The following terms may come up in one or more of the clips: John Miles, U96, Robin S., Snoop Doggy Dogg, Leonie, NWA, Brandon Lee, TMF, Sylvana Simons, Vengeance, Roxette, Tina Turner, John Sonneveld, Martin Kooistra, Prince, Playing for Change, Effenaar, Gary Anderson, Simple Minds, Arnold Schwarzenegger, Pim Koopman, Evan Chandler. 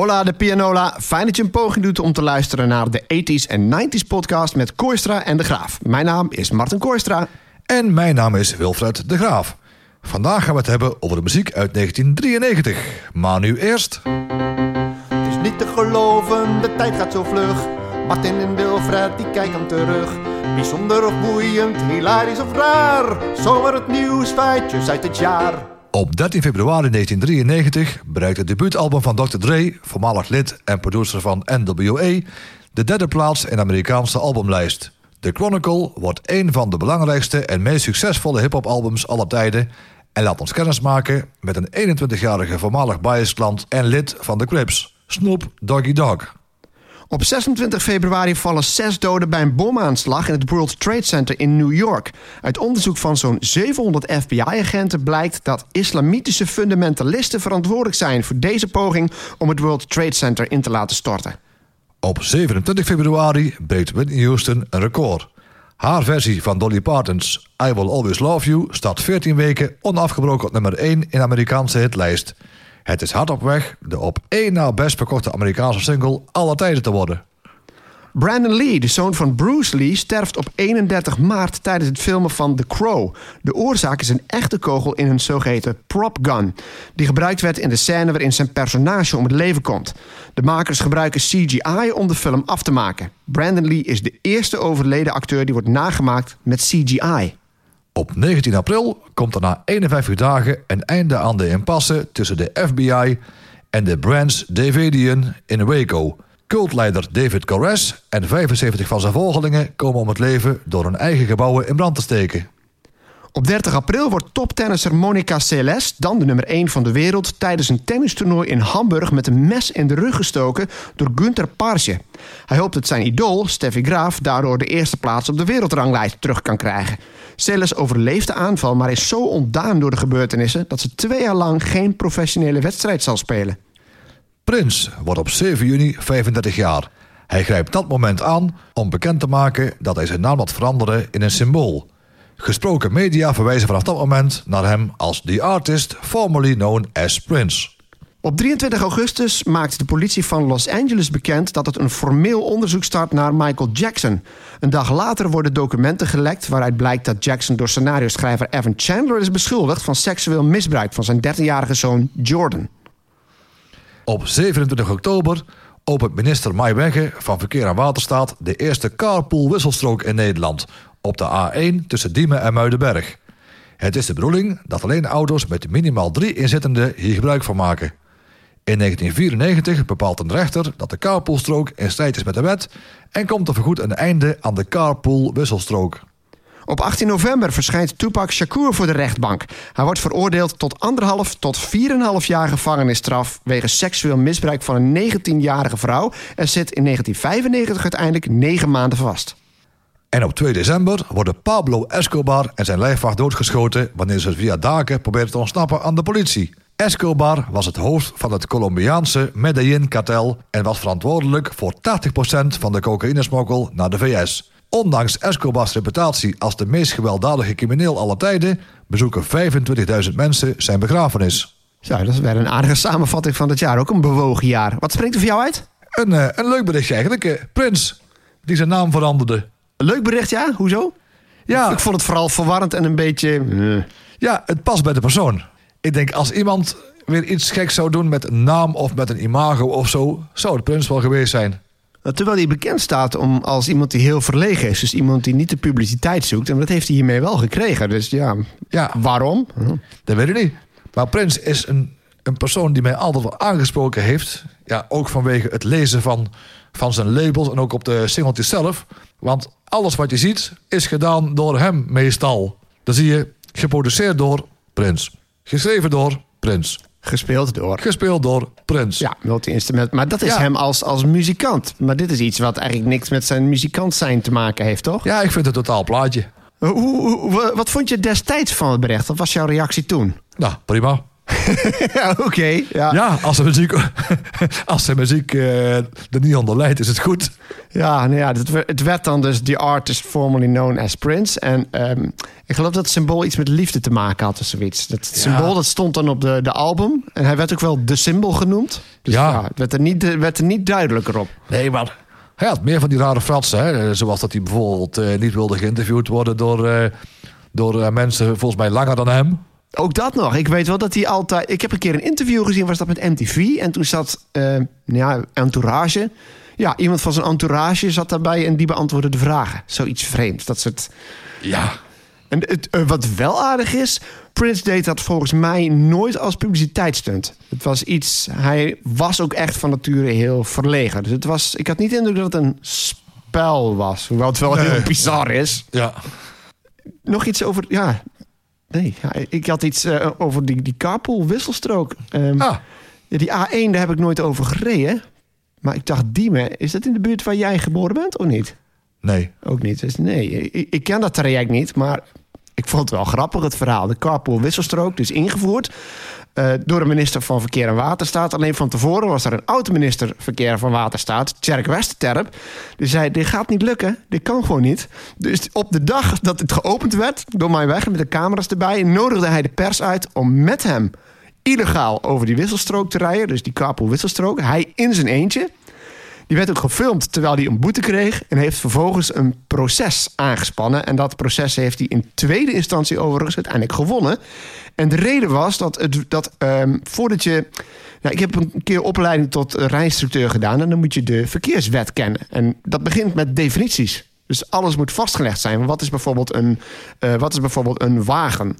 Hola de pianola, fijn dat je een poging doet om te luisteren naar de 80s en 90s podcast met Kooistra en de Graaf. Mijn naam is Martin Kooistra. En mijn naam is Wilfred de Graaf. Vandaag gaan we het hebben over de muziek uit 1993. Maar nu eerst... Het is niet te geloven, de tijd gaat zo vlug. Martin en Wilfred, die kijken terug. Bijzonder of boeiend, hilarisch of raar. Zomaar het nieuws, feitjes uit het jaar. Op 13 februari 1993 bereikt het debuutalbum van Dr. Dre... voormalig lid en producer van NWA... de derde plaats in de Amerikaanse albumlijst. The Chronic wordt een van de belangrijkste en meest succesvolle hiphopalbums aller tijden... en laat ons kennis maken met een 21-jarige voormalig biasklant en lid van de Crips, Snoop Doggy Dogg. Op 26 februari vallen 6 doden bij een bomaanslag in het World Trade Center in New York. Uit onderzoek van zo'n 700 FBI-agenten blijkt dat islamitische fundamentalisten verantwoordelijk zijn... voor deze poging om het World Trade Center in te laten storten. Op 27 februari breekt Whitney Houston een record. Haar versie van Dolly Parton's I Will Always Love You... staat 14 weken onafgebroken op nummer 1 in de Amerikaanse hitlijst. Het is hard op weg de op 1 na best verkochte Amerikaanse single aller tijden te worden. Brandon Lee, de zoon van Bruce Lee, sterft op 31 maart tijdens het filmen van The Crow. De oorzaak is een echte kogel in een zogeheten prop gun... die gebruikt werd in de scène waarin zijn personage om het leven komt. De makers gebruiken CGI om de film af te maken. Brandon Lee is de eerste overleden acteur die wordt nagemaakt met CGI. Op 19 april komt er na 51 dagen een einde aan de impasse... tussen de FBI en de Branch Davidian in Waco... Cultleider David Koresh en 75 van zijn volgelingen komen om het leven door hun eigen gebouwen in brand te steken. Op 30 april wordt toptennisser Monica Seles, dan de nummer 1 van de wereld... tijdens een tennistoernooi in Hamburg met een mes in de rug gestoken door Günter Parche. Hij hoopt dat zijn idool, Steffi Graf, daardoor de eerste plaats op de wereldranglijst terug kan krijgen. Seles overleeft de aanval, maar is zo ontdaan door de gebeurtenissen... dat ze 2 jaar lang geen professionele wedstrijd zal spelen. Prince wordt op 7 juni 35 jaar. Hij grijpt dat moment aan om bekend te maken dat hij zijn naam laat veranderen in een symbool. Gesproken media verwijzen vanaf dat moment naar hem als The Artist, formerly known as Prince. Op 23 augustus maakt de politie van Los Angeles bekend... dat het een formeel onderzoek start naar Michael Jackson. Een dag later worden documenten gelekt... waaruit blijkt dat Jackson door scenario-schrijver Evan Chandler... is beschuldigd van seksueel misbruik van zijn 13-jarige zoon Jordan. Op 27 oktober opent minister Maijwegge van Verkeer en Waterstaat... de eerste carpool-wisselstrook in Nederland... op de A1 tussen Diemen en Muidenberg. Het is de bedoeling dat alleen auto's met minimaal 3 inzittenden... hier gebruik van maken. In 1994 bepaalt een rechter dat de carpoolstrook in strijd is met de wet... en komt er voorgoed een einde aan de carpool-wisselstrook. Op 18 november verschijnt Tupac Shakur voor de rechtbank. Hij wordt veroordeeld tot 1,5 tot 4,5 jaar gevangenisstraf... wegens seksueel misbruik van een 19-jarige vrouw... en zit in 1995 uiteindelijk 9 maanden vast. En op 2 december worden Pablo Escobar en zijn lijfwacht doodgeschoten... wanneer ze via daken probeerden te ontsnappen aan de politie. Escobar was het hoofd van het Colombiaanse Medellin-kartel... en was verantwoordelijk voor 80% van de cocaïnesmokkel naar de VS... Ondanks Escobars reputatie als de meest gewelddadige crimineel aller tijden... bezoeken 25.000 mensen zijn begrafenis. Zo, dat is weer een aardige samenvatting van dit jaar. Ook een bewogen jaar. Wat springt er voor jou uit? Een leuk berichtje eigenlijk. Prince, die zijn naam veranderde. Een leuk bericht, ja? Hoezo? Ja. Ik vond het vooral verwarrend en een beetje... Ja, het past bij de persoon. Ik denk, als iemand weer iets geks zou doen met een naam of met een imago of zo... zou het Prince wel geweest zijn. Terwijl hij bekend staat om als iemand die heel verlegen is. Dus iemand die niet de publiciteit zoekt. En dat heeft hij hiermee wel gekregen. Dus ja. Waarom? Dat weet ik niet. Maar Prince is een persoon die mij altijd wel aangesproken heeft. Ja, ook vanwege het lezen van zijn labels. En ook op de singeltjes zelf. Want alles wat je ziet is gedaan door hem meestal. Dan zie je geproduceerd door Prince. Geschreven door Prince. Gespeeld door Prince. Ja, multi-instrument. Maar dat is hem als muzikant. Maar dit is iets wat eigenlijk niks met zijn muzikant zijn te maken heeft, toch? Ja, ik vind het een totaal plaatje. Wat vond je destijds van het bericht? Wat was jouw reactie toen? Nou, prima. Ja, oké. Okay, ja. Ja, als de muziek, er niet onder leidt, is het goed. Ja, nou ja, het werd dan dus The Artist Formerly Known as Prince. En ik geloof dat het symbool iets met liefde te maken had of zoiets. Dat symbool dat stond dan op de album. En hij werd ook wel The Symbol genoemd. Dus ja, het werd er niet duidelijker op. Nee, maar hij had meer van die rare fratsen. Hè? Zoals dat hij bijvoorbeeld niet wilde geïnterviewd worden door mensen volgens mij langer dan hem. Ook dat nog. Ik weet wel dat hij altijd... Ik heb een keer een interview gezien, was dat met MTV. En toen zat entourage. Ja, iemand van zijn entourage zat daarbij en die beantwoordde de vragen. Zoiets vreemds. Dat soort... Ja. En wat wel aardig is... Prince deed dat volgens mij nooit als publiciteitsstunt. Het was iets... Hij was ook echt van nature heel verlegen. Dus het was... Ik had niet de indruk dat het een spel was. Hoewel het wel heel bizar is. Ja. Nog iets over... Ja... Nee, ik had iets over die carpool-wisselstrook. Die A1, daar heb ik nooit over gereden. Maar ik dacht, Diemen, is dat in de buurt waar jij geboren bent of niet? Nee. Ook niet. Dus nee, ik ken dat traject niet, maar ik vond het wel grappig, het verhaal. De carpool-wisselstrook, dus ingevoerd door de minister van Verkeer en Waterstaat. Alleen van tevoren was er een oud-minister Verkeer en Waterstaat, Tjerk Westerterp. Die zei, dit gaat niet lukken, dit kan gewoon niet. Dus op de dag dat het geopend werd, door mijn weg met de camera's erbij... nodigde hij de pers uit om met hem illegaal over die wisselstrook te rijden. Dus die carpool-wisselstrook, hij in zijn eentje. Die werd ook gefilmd terwijl hij een boete kreeg... en heeft vervolgens een proces aangespannen. En dat proces heeft hij in tweede instantie overigens uiteindelijk gewonnen. En de reden was dat voordat je... Nou, ik heb een keer opleiding tot rijinstructeur gedaan... en dan moet je de verkeerswet kennen. En dat begint met definities. Dus alles moet vastgelegd zijn. Wat is bijvoorbeeld een wagen?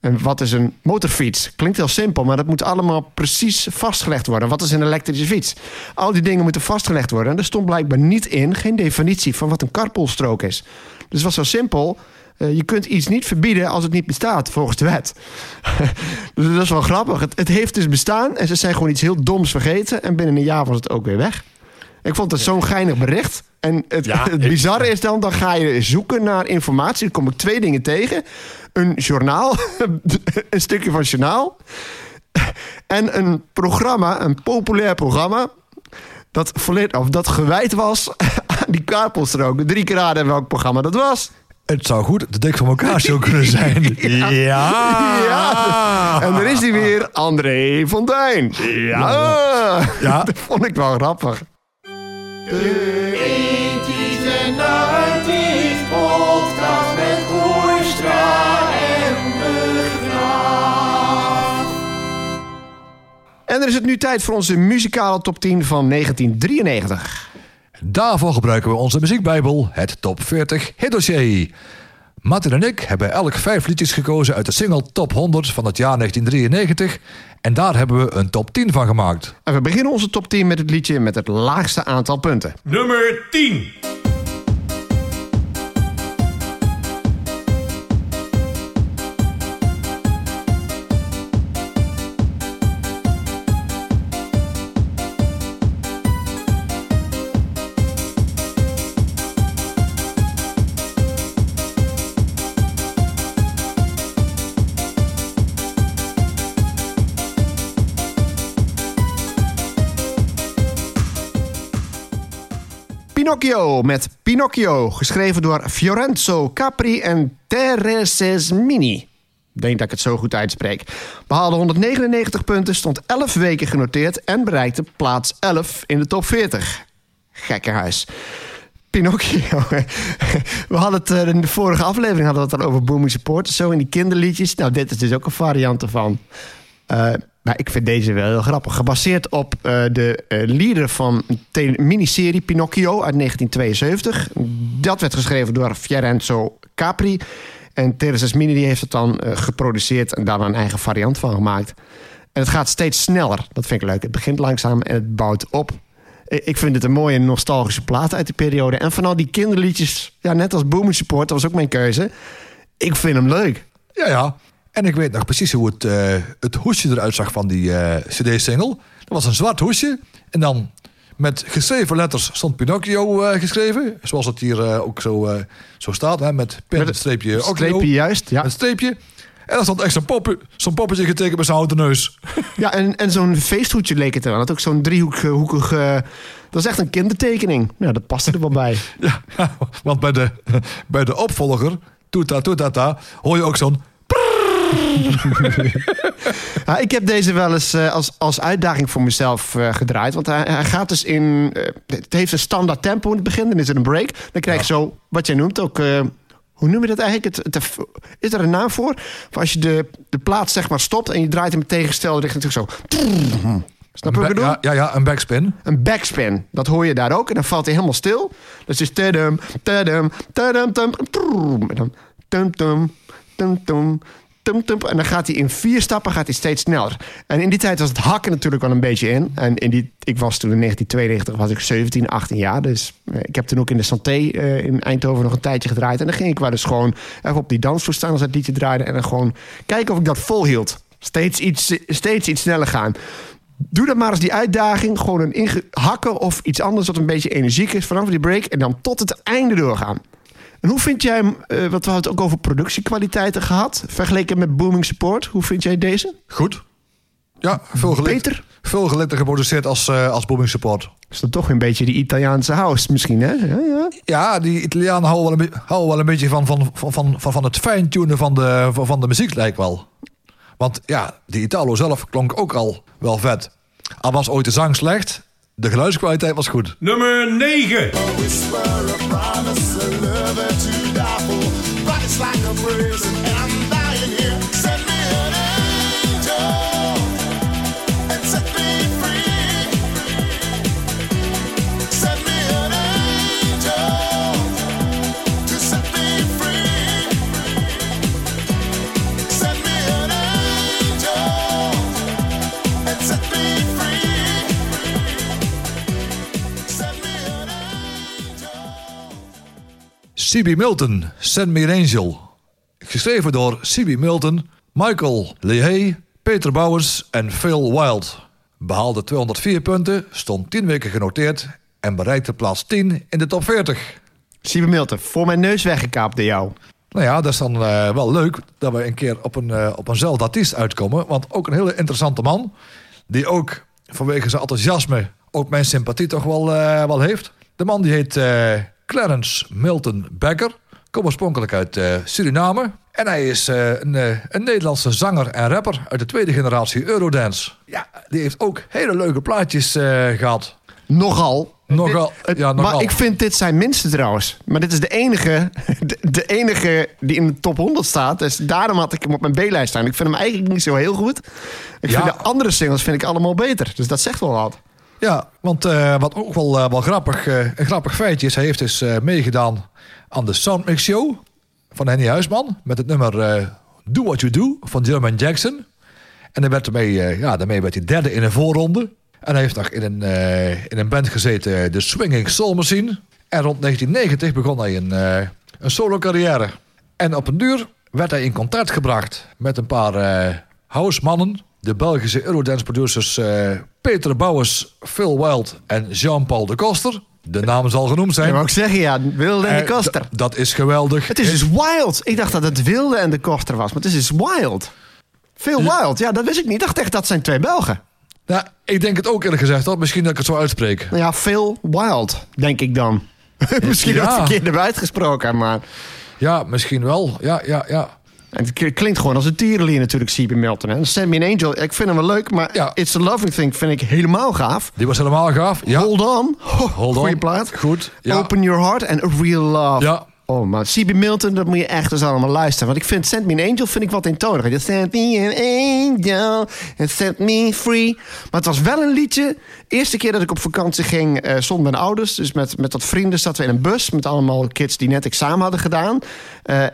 En wat is een motorfiets? Klinkt heel simpel, maar dat moet allemaal precies vastgelegd worden. Wat is een elektrische fiets? Al die dingen moeten vastgelegd worden. En er stond blijkbaar niet in, geen definitie van wat een carpoolstrook is. Dus het was zo simpel. Je kunt iets niet verbieden als het niet bestaat, volgens de wet. Dus dat is wel grappig. Het heeft dus bestaan en ze zijn gewoon iets heel doms vergeten. En binnen een jaar was het ook weer weg. Ik vond het zo'n geinig bericht. En het bizarre is dan ga je zoeken naar informatie. Dan kom ik twee dingen tegen. Een journaal, een stukje van het journaal. En een programma, een populair programma... dat gewijd was aan die carpoolstrook. 3 keer raden welk programma dat was. Het zou goed de dik van elkaar zo kunnen zijn. Ja. En er is hij weer, André Fontijn. Ja. Dat vond ik wel grappig. De 80's en 90's podcast met Kooistra en de Graaf. En er is het nu tijd voor onze muzikale top 10 van 1993. Daarvoor gebruiken we onze muziekbijbel, het top 40 hitdossier. Martin en ik hebben elk 5 liedjes gekozen uit de single Top 100 van het jaar 1993. En daar hebben we een top 10 van gemaakt. En we beginnen onze top 10 met het liedje met het laagste aantal punten. Nummer 10. Pinocchio met Pinocchio, geschreven door Fiorenzo Capri en Terese Cesmini. Ik denk dat ik het zo goed uitspreek. Behaalde 199 punten, stond 11 weken genoteerd... en bereikte plaats 11 in de top 40. Gekkenhuis. Pinocchio. We hadden het in de vorige aflevering al over Booming Supporters... zo in die kinderliedjes. Nou, dit is dus ook een variant ervan. Maar ik vind deze wel heel grappig. Gebaseerd op de lieder van de miniserie Pinocchio uit 1972. Dat werd geschreven door Fiorenzo Capri. En Terese Cesmini heeft het dan geproduceerd en daar een eigen variant van gemaakt. En het gaat steeds sneller. Dat vind ik leuk. Het begint langzaam en het bouwt op. Ik vind het een mooie nostalgische plaat uit die periode. En van al die kinderliedjes, ja, net als Booming Support, dat was ook mijn keuze. Ik vind hem leuk. Ja. En ik weet nog precies hoe het hoesje eruit zag van die cd-single. Dat was een zwart hoesje. En dan met geschreven letters stond Pinocchio geschreven. Zoals het hier ook zo staat. Hè, met pen, streepje, occhio. Streepje, juist. Ja. Een streepje. En er stond echt zo'n poppetje getekend met zijn houten neus. Ja, en zo'n feesthoedje leek het er aan. Dat ook zo'n driehoekig... Dat is echt een kindertekening. Ja, dat paste er wel bij. Ja, want bij de opvolger, toeta, hoor je ook zo'n... Ja, ik heb deze wel eens als uitdaging voor mezelf gedraaid. Want hij gaat dus in... het heeft een standaard tempo in het begin. Dan is er een break. Dan krijg je zo, wat jij noemt ook... hoe noem je dat eigenlijk? Is er een naam voor? Of als je de plaat zeg maar stopt en je draait hem tegengestelde richting zo. Snap je wat ik bedoel? Ja, een backspin. Een backspin. Dat hoor je daar ook. En dan valt hij helemaal stil. Dus is en dan gaat hij in 4 stappen gaat hij steeds sneller. En in die tijd was het hakken natuurlijk wel een beetje in. En ik was toen in 1992 was ik 17, 18 jaar. Dus ik heb toen ook in de Santé in Eindhoven nog een tijdje gedraaid. En dan ging ik wel eens gewoon even op die dansvloer staan als dat liedje draaide. En dan gewoon kijken of ik dat volhield. Steeds iets sneller gaan. Doe dat maar eens die uitdaging. Gewoon een hakken of iets anders wat een beetje energiek is. Vanaf die break en dan tot het einde doorgaan. En hoe vind jij hem, want we hadden het ook over productiekwaliteiten gehad... vergeleken met Booming Support, hoe vind jij deze? Goed. Ja, veel gelipter geproduceerd als Booming Support. Is dat toch een beetje die Italiaanse house misschien, hè? Ja, die Italianen houden wel een beetje van het fijn-tunen van de muziek, lijkt wel. Want ja, die Italo zelf klonk ook al wel vet. Al was ooit de zang slecht... De geluidskwaliteit was goed. Nummer 9. C.B. Milton, Send Me an Angel. Geschreven door C.B. Milton, Michael Lee, Peter Bouwers en Phil Wild. Behaalde 204 punten, stond 10 weken genoteerd... en bereikte plaats 10 in de top 40. C.B. Milton, voor mijn neus weggekaapt door jou. Nou ja, dat is dan wel leuk dat we een keer op eenzelfde artiest uitkomen... want ook een hele interessante man... die ook vanwege zijn enthousiasme ook mijn sympathie toch wel heeft. De man die heet... Clarence Milton Becker, komt oorspronkelijk uit Suriname. En hij is een Nederlandse zanger en rapper uit de tweede generatie Eurodance. Ja, die heeft ook hele leuke plaatjes gehad. Nogal. Maar ik vind dit zijn minste trouwens. Maar dit is de enige die in de top 100 staat. Dus daarom had ik hem op mijn B-lijst staan. Ik vind hem eigenlijk niet zo heel goed. Ik vind de andere singles vind ik allemaal beter. Dus dat zegt wel wat. Ja, want wat ook wel grappig feitje is... hij heeft dus meegedaan aan de Soundmix Show van Henny Huisman... met het nummer Do What You Do van Jermaine Jackson. En hij werd daarmee werd hij derde in een voorronde. En hij heeft nog in een band gezeten, de Swinging Soul Machine. En rond 1990 begon hij een solo carrière. En op een duur werd hij in contact gebracht met een paar housemannen... de Belgische Eurodance-producers Peter Bouwers, Phil Wild en Jean-Paul de Koster. De naam zal genoemd zijn. Ik wou ook zeggen, ja, Wilde en de Koster. Dat is geweldig. Het is dus Wild. Ik dacht dat het Wilde en de Koster was, maar het is dus Wild. Phil Wild, ja, dat wist ik niet. Ik dacht echt, dat zijn twee Belgen. Nou, ik denk het ook eerlijk gezegd, hoor. Misschien dat ik het zo uitspreek. Nou ja, Phil Wild, denk ik dan. Misschien had ik verkeerd erbij uitgesproken, maar... Ja, misschien wel. Ja. En het klinkt gewoon als een tierenlier natuurlijk, C.B. Milton. Hè? Send Me an Angel, ik vind hem wel leuk, maar ja. It's a Loving Thing vind ik helemaal gaaf. Die was helemaal gaaf, ja. Hold on. Goeie plaat. Goed. Ja. Open Your Heart and A Real Love. Ja. Oh man, C.B. Milton, dat moet je echt eens allemaal luisteren. Want ik vind Send Me an Angel vind ik wat eentonig. Send me an angel and set me free. Maar het was wel een liedje. Eerste keer dat ik op vakantie ging, stond mijn ouders. Dus met wat vrienden zaten we in een bus. Met allemaal kids die net examen hadden gedaan.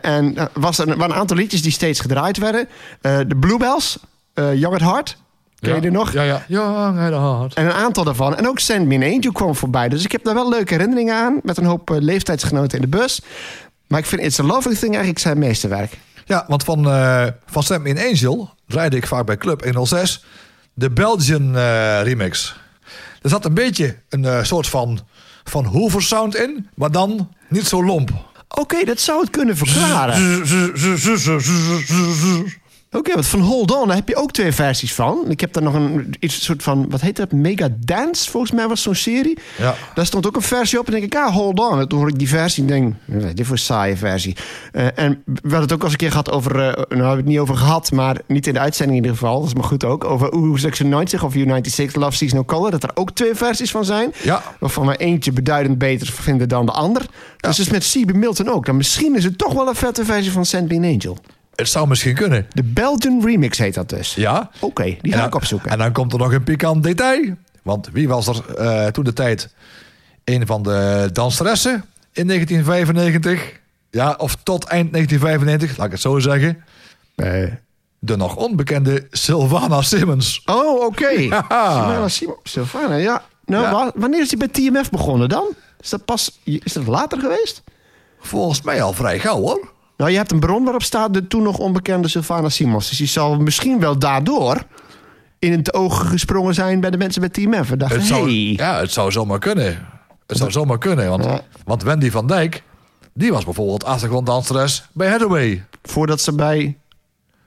En waren een aantal liedjes die steeds gedraaid werden. De Bluebells, Young at Heart. Ken je die nog? Ja. Young at Heart. En een aantal daarvan. En ook Send Me an Angel kwam voorbij. Dus ik heb daar wel leuke herinneringen aan. Met een hoop leeftijdsgenoten in de bus. Maar ik vind It's a Lovely Thing eigenlijk zijn meesterwerk. Ja, want van Send Me an Angel draaide ik vaak bij Club 106. De Belgian remix. Er zat een beetje een soort van Hoover sound in. Maar dan niet zo lomp. Oké, dat zou het kunnen verklaren. Oké, want van Hold On, daar heb je ook 2 versies van. Ik heb daar nog iets soort van, wat heet dat? Mega Dance, volgens mij was zo'n serie. Ja. Daar stond ook een versie op en denk ik, ah, Hold On. En toen hoor ik die versie en denk, dit voor een saaie versie. En we hadden het ook al eens een keer gehad over, nou hebben we het niet over gehad, maar niet in de uitzending in ieder geval, dat is maar goed ook, over Oehoe 96 of U96, Love Sees No Color, dat er ook 2 versies van zijn. Ja. Waarvan we eentje beduidend beter vinden dan de ander. Ja. Dus met C.B. Milton ook. Dan misschien is het toch wel een vette versie van Send Me an Angel. Het zou misschien kunnen. De Belgian Remix heet dat dus. Ja. Oké, die ga ik opzoeken. En dan komt er nog een pikant detail. Want wie was er toen de tijd een van de danseressen in 1995? Ja, of tot eind 1995, laat ik het zo zeggen. De nog onbekende Sylvana Simons. Oh, oké. Ja. Sylvana, ja. Nou, ja. Wanneer is die bij TMF begonnen dan? Is dat later geweest? Volgens mij al vrij gauw, hoor. Nou, je hebt een bron waarop staat de toen nog onbekende Sylvana Simons. Dus die zal misschien wel daardoor in het oog gesprongen zijn bij de mensen bij TMF. En dachten, het zou zomaar kunnen. Want Wendy van Dijk, die was bijvoorbeeld achtergronddanseres bij Haddaway. Voordat ze bij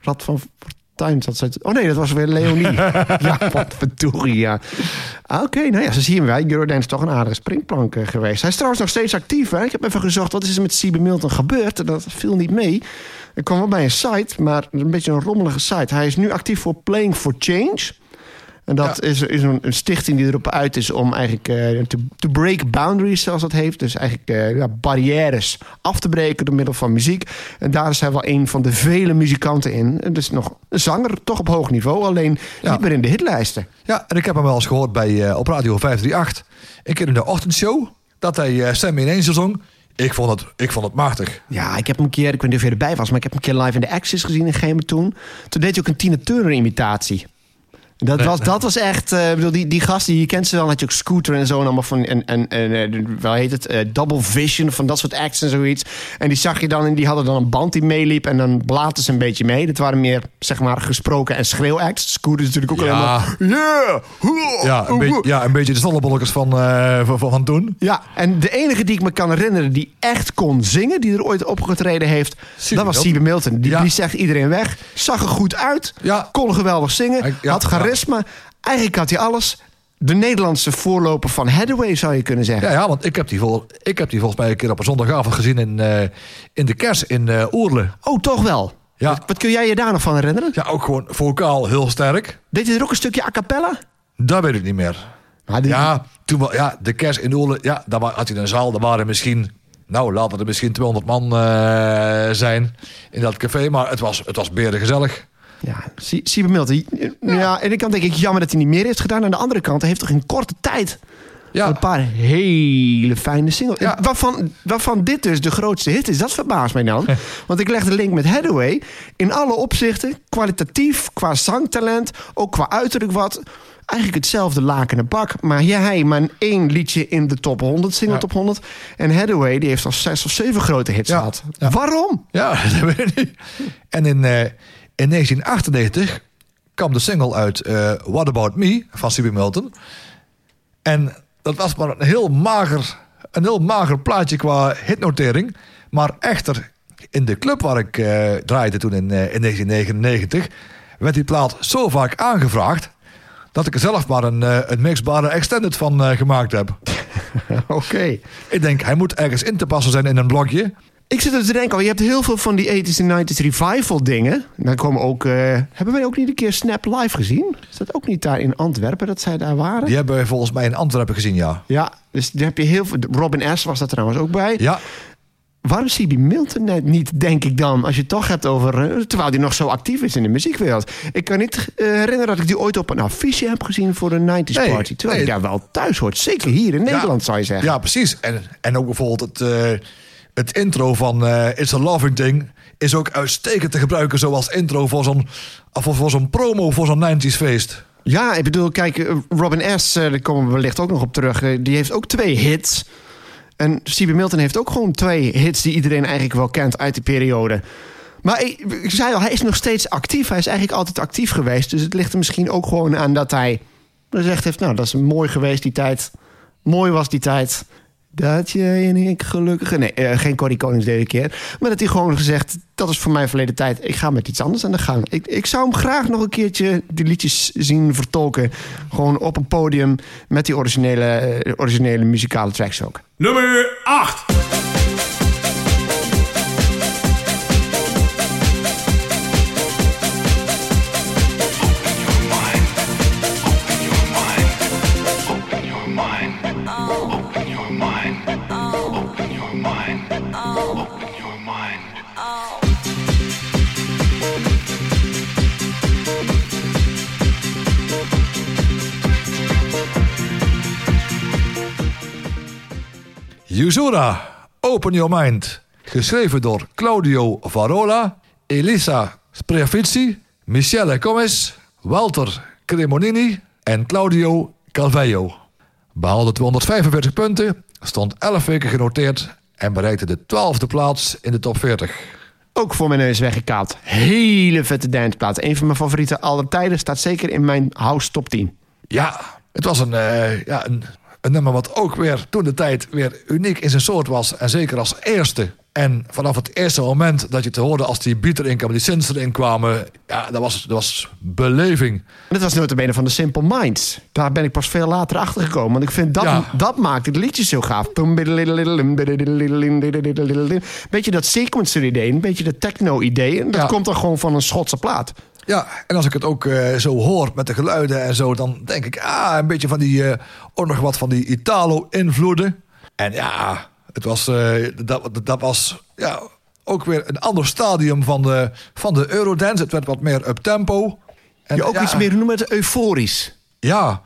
Rad van Fortuin zat. Oh nee, dat was weer Leonie. Ja, wat verdorie, ja. Oké, nou ja, zo zien wij. Eurodance is toch een aardige springplank geweest. Hij is trouwens nog steeds actief, hè. Ik heb even gezocht, wat is er met C.B. Milton gebeurd? En dat viel niet mee. Ik kwam wel bij een site, maar een beetje een rommelige site. Hij is nu actief voor Playing for Change. En dat is een stichting die erop uit is om eigenlijk to break boundaries, zoals dat heeft. Dus eigenlijk barrières af te breken door middel van muziek. En daar is hij wel een van de vele muzikanten in. En dus nog een zanger, toch op hoog niveau, alleen niet meer in de hitlijsten. Ja, en ik heb hem wel eens gehoord op Radio 538. Een keer in de ochtendshow, dat hij Send Me an Angel zong. Ik vond het machtig. Ja, ik heb hem een keer, ik weet niet of je erbij was, maar ik heb hem een keer live in de Axis gezien in Gemen toen. Toen deed hij ook een Tina Turner imitatie. Dat was echt... die gast, die je kent ze wel. Had je ook Scooter en zo. En allemaal van... wat heet het? Double Vision. Van dat soort acts en zoiets. En die zag je dan. En die hadden dan een band die meeliep. En dan blaten ze een beetje mee. Dat waren meer, zeg maar, gesproken en schreeuwacts. Scooter is natuurlijk ook helemaal... Yeah! Ja, een beetje de stallenbolkers van toen. Ja, en de enige die ik me kan herinneren... die echt kon zingen, die er ooit opgetreden heeft... dat was C.B. Milton. Die zegt iedereen weg. Zag er goed uit. Ja. Kon geweldig zingen. Ja. Had charisma. Eigenlijk had hij alles. De Nederlandse voorloper van Haddaway, zou je kunnen zeggen. Ja, want ik heb die volgens mij een keer op een zondagavond gezien... in de Kers in Oerlen. Oh, toch wel? Ja. Wat kun jij je daar nog van herinneren? Ja, ook gewoon vocaal heel sterk. Deed hij er ook een stukje a cappella? Dat weet ik niet meer. De Kers in Oerlen, daar had hij een zaal. Daar waren misschien... Nou, laten er misschien 200 man zijn in dat café. Maar het was berengezellig. Ja, C.B. Milton. Ja, en ik kan denk ik jammer dat hij niet meer heeft gedaan. Aan de andere kant, hij heeft toch in korte tijd een paar hele fijne singles. Ja. Waarvan dit dus de grootste hit is, dat verbaast mij dan. Want ik leg de link met Haddaway. In alle opzichten, kwalitatief, qua zangtalent, ook qua uiterlijk wat... Eigenlijk hetzelfde laken en bak. Maar hij maar een 1 liedje in de top 100, single top 100. En Haddaway, die heeft al 6 of 7 grote hits gehad. Ja. Waarom? Ja, dat weet ik niet. En in 1998 kwam de single uit What About Me van C.B. Milton. En dat was maar een heel mager plaatje qua hitnotering. Maar echter, in de club waar ik draaide toen in 1999... werd die plaat zo vaak aangevraagd... dat ik er zelf maar een mixbare extended van gemaakt heb. Oké. Ik denk, hij moet ergens in te passen zijn in een blokje. Ik zit er te denken, je hebt heel veel van die 80s en 90s revival dingen. Dan komen ook... hebben wij ook niet een keer Snap Live gezien? Is dat ook niet daar in Antwerpen, dat zij daar waren? Die hebben we volgens mij in Antwerpen gezien, ja. Ja, dus daar heb je heel veel... Robin S. was daar trouwens ook bij. Ja. Waarom C.B. Milton net niet, denk ik dan... als je het toch hebt over... terwijl hij nog zo actief is in de muziekwereld. Ik kan niet herinneren dat ik die ooit op een affiche heb gezien... voor een 90s party. Terwijl hij daar wel thuis hoort. Zeker hier in Nederland, zou je zeggen. Ja, precies. En ook bijvoorbeeld het intro van It's a Loving Thing... is ook uitstekend te gebruiken zoals intro voor zo'n promo... voor zo'n 90s feest. Ja, ik bedoel, kijk, Robin S., daar komen we wellicht ook nog op terug... die heeft ook 2 hits... En C.B. Milton heeft ook gewoon 2 hits... die iedereen eigenlijk wel kent uit die periode. Maar ik zei al, hij is nog steeds actief. Hij is eigenlijk altijd actief geweest. Dus het ligt er misschien ook gewoon aan dat hij gezegd heeft... nou, dat is mooi geweest die tijd. Mooi was die tijd. Dat jij en ik gelukkig... Nee, geen Corrie Konings deze keer. Maar dat hij gewoon gezegd... dat is voor mij verleden tijd. Ik ga met iets anders aan de gang. Ik zou hem graag nog een keertje die liedjes zien vertolken. Gewoon op een podium met die originele muzikale tracks ook. Nummer 8. Usura, Open Your Mind. Geschreven door Claudio Varola, Elisa Sprefizzi, Michele Gomez, Walter Cremonini en Claudio Calvejo. Behaalde 245 punten, stond 11 weken genoteerd en bereikte de 12e plaats in de top 40. Ook voor mijn neus weggekaapt. Hele vette danceplaat. Een van mijn favorieten aller tijden, staat zeker in mijn house top 10. Ja, het was een nummer wat ook weer toen de tijd weer uniek in zijn soort was. En zeker als eerste. En vanaf het eerste moment dat je te horen als die beat erin kwam, die synths erin kwamen. Ja, dat was beleving. Dat was notabene van de Simple Minds. Daar ben ik pas veel later achter gekomen. Want ik vind dat maakt het liedje zo gaaf. Beetje dat sequencer idee, een beetje dat techno idee. En dat komt dan gewoon van een Schotse plaat. Ja, en als ik het ook zo hoor met de geluiden en zo, dan denk ik, een beetje van die, ook nog wat van die Italo-invloeden. En ja, het was, dat was ook weer een ander stadium van de Eurodance. Het werd wat meer up-tempo. En je ook iets meer noemen met euforisch. Ja,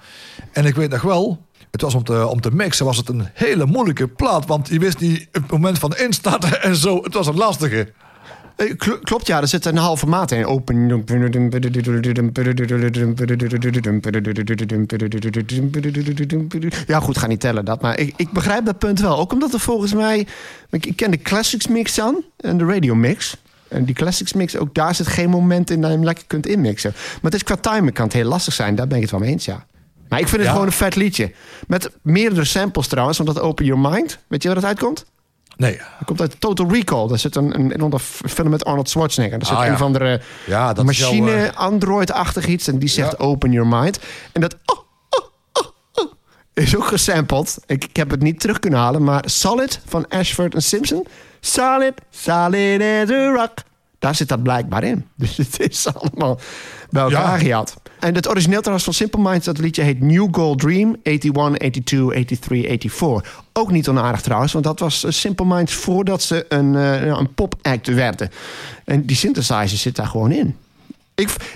en ik weet nog wel, het was om te mixen was het een hele moeilijke plaat, want je wist niet het moment van instarten en zo. Het was een lastige. Klopt, ja, er zit een halve maat in. Open. Ja, goed, ga niet tellen dat. Maar ik begrijp dat punt wel. Ook omdat er volgens mij... Ik ken de Classics Mix aan en de Radio Mix. En die Classics Mix, ook daar zit geen moment in dat je hem lekker kunt inmixen. Maar het is qua timing kan het heel lastig zijn. Daar ben ik het wel mee eens, ja. Maar ik vind het gewoon een vet liedje. Met meerdere samples trouwens, omdat Open Your Mind... Weet je waar dat uitkomt? Nee. Dat komt uit Total Recall. Daar zit een film met Arnold Schwarzenegger. Daar zit een van de machine, Android-achtig iets. En die zegt Open Your Mind. En dat is ook gesampled. Ik heb het niet terug kunnen halen. Maar Solid van Ashford en Simpson. Solid, solid as a rock. Daar zit dat blijkbaar in. Dus het is allemaal bij elkaar gehad. En het origineel trouwens van Simple Minds, dat liedje heet New Gold Dream, 81, 82, 83, 84. Ook niet onaardig trouwens, want dat was Simple Minds voordat ze een pop-act werden. En die synthesizer zit daar gewoon in.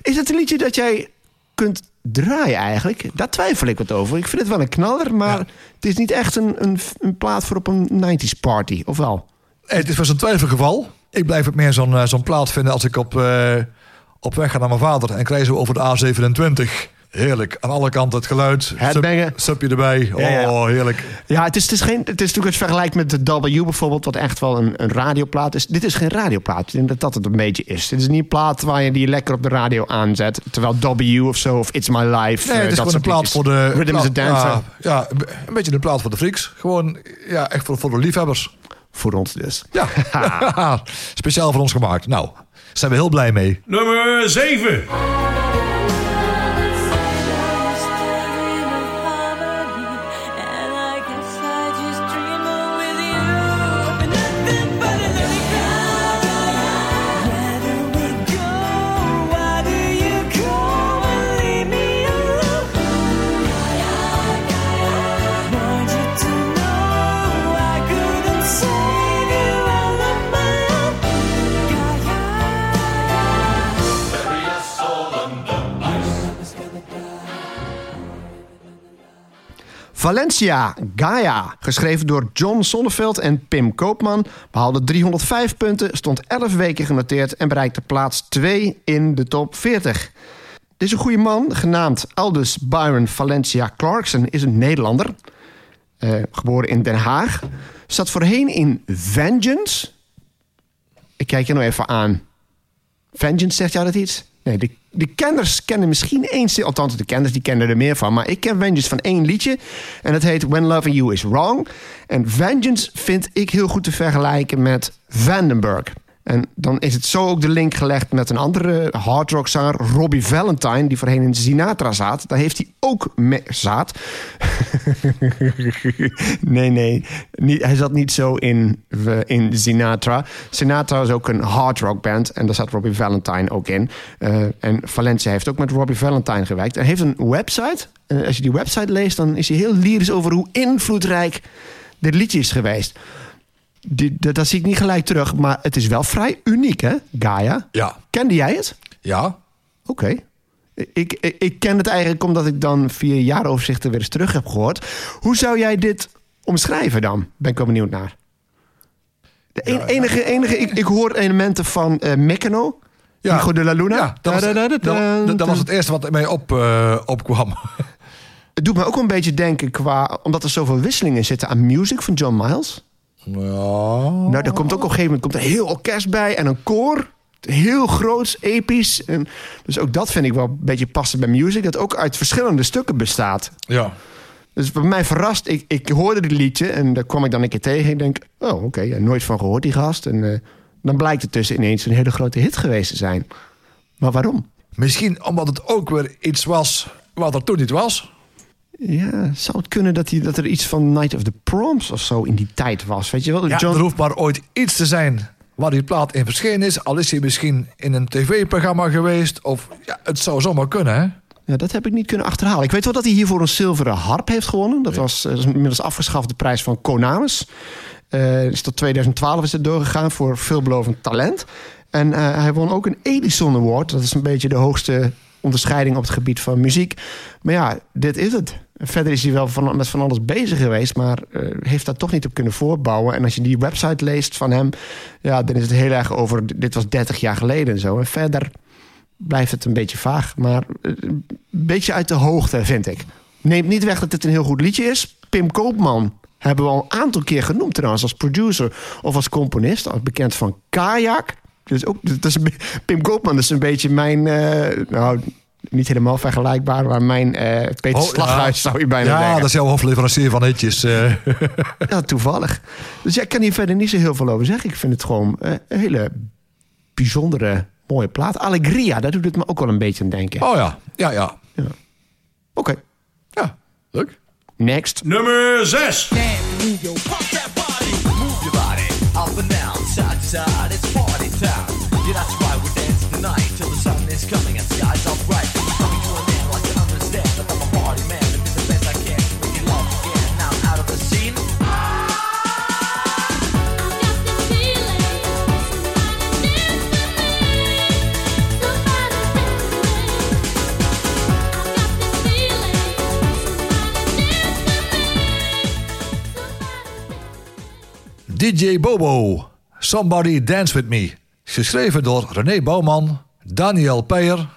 Is het een liedje dat jij kunt draaien eigenlijk? Daar twijfel ik wat over. Ik vind het wel een knaller, maar het is niet echt een plaat voor op een 90s party, of wel? Nee, het is wel zo'n twijfelgeval. Ik blijf het meer zo'n plaat vinden als ik op weg ga naar mijn vader en krijg zo over de A27. Heerlijk. Aan alle kanten het geluid. Het subje erbij. Oh, heerlijk. Ja, het is natuurlijk het vergelijk met de W bijvoorbeeld, wat echt wel een radioplaat is. Dit is geen radioplaat. Ik denk dat het een beetje is. Dit is niet een plaat waar je die lekker op de radio aanzet. Terwijl W of zo, of It's My Life. Nee, het is gewoon een plaat voor de... Rhythm is a Dancer. Ja, een beetje een plaat voor de freaks. Gewoon, ja, echt voor de liefhebbers. Voor ons dus. Ja, speciaal voor ons gemaakt. Nou, daar zijn we heel blij mee. Nummer 7. Valencia, Gaia, geschreven door John Sonneveld en Pim Koopman, behaalde 305 punten, stond 11 weken genoteerd en bereikte plaats 2 in de top 40. Dit is een goede man, genaamd Aldus Byron Valencia Clarkson, is een Nederlander, geboren in Den Haag. Zat voorheen in Vengeance. Ik kijk je nou even aan. Vengeance, zegt jou dat iets? Nee, de kenners kennen misschien één... Althans, de kenners die kennen er meer van. Maar ik ken Vengeance van één liedje. En dat heet When Loving You Is Wrong. En Vengeance vind ik heel goed te vergelijken met Vandenberg. En dan is het zo ook de link gelegd met een andere hardrockzanger, Robbie Valentine, die voorheen in Sinatra zat. Daar heeft hij ook mee... Zaad? nee. Niet, hij zat niet zo in Sinatra. Sinatra is ook een hardrockband en daar zat Robbie Valentine ook in. En Valencia heeft ook met Robbie Valentine gewerkt. Hij heeft een website. En als je die website leest, dan is hij heel lyrisch over hoe invloedrijk dit liedje is geweest. Dat zie ik niet gelijk terug, maar het is wel vrij uniek, hè, Gaia? Ja. Kende jij het? Ja. Oké. Ik ken het eigenlijk omdat ik dan via jaaroverzichten weer eens terug heb gehoord. Hoe zou jij dit omschrijven dan? Ben ik wel benieuwd naar. Ik hoor elementen van Meccano. Ja. Hijo de la Luna. Ja, dat was het eerste wat mij opkwam. Het doet me ook een beetje denken omdat er zoveel wisselingen zitten aan Music van John Miles. Ja. Nou, daar komt ook op een gegeven moment een heel orkest bij en een koor. Heel groots, episch. En dus ook dat vind ik wel een beetje passen bij Music. Dat ook uit verschillende stukken bestaat. Ja. Dus bij mij verrast. Ik hoorde dit liedje en daar kwam ik dan een keer tegen. En ik denk, oké, nooit van gehoord die gast. En dan blijkt het dus ineens een hele grote hit geweest te zijn. Maar waarom? Misschien omdat het ook weer iets was wat er toen niet was. Ja, zou het kunnen dat er iets van Night of the Proms of zo in die tijd was? Weet je wel? Ja, er hoeft maar ooit iets te zijn waar die plaat in verschenen is. Al is hij misschien in een tv-programma geweest. Of ja, het zou zomaar kunnen, hè? Ja, dat heb ik niet kunnen achterhalen. Ik weet wel dat hij hiervoor een zilveren harp heeft gewonnen. Dat was inmiddels afgeschaft, de prijs van Konamis. Dus tot 2012 is het doorgegaan voor veelbelovend talent. En hij won ook een Edison Award. Dat is een beetje de hoogste onderscheiding op het gebied van muziek. Maar ja, dit is het. Verder is hij wel met van alles bezig geweest, maar heeft daar toch niet op kunnen voorbouwen. En als je die website leest van hem, ja, dan is het heel erg over... Dit was 30 jaar geleden en zo. En verder blijft het een beetje vaag, maar een beetje uit de hoogte, vind ik. Neemt niet weg dat dit een heel goed liedje is. Pim Koopman hebben we al een aantal keer genoemd trouwens als producer of als componist. Als bekend van Kajak. Dus ook, Pim Koopman is een beetje mijn... niet helemaal vergelijkbaar, maar mijn Peter Slaghuis zou je bijna denken. Ja, dat is jouw hoofdleverancier van hitjes. Ja, toevallig. Dus ja, ik kan hier verder niet zo heel veel over zeggen. Ik vind het gewoon een hele bijzondere, mooie plaat. Alegria, daar doet het me ook wel een beetje aan denken. Oh ja. Oké. Ja, leuk. Next. Nummer 6. It's coming and the eyes are bright. Coming to an end like you understand that I'm a party man and this is the best I can. Making love again, now I'm out of the scene. I've got the feeling somebody dance with me. Somebody dance with me. I've got the feeling somebody dance with me. DJ Bobo, Somebody Dance With Me. Geschreven door René Bouwman, Daniel Peijer,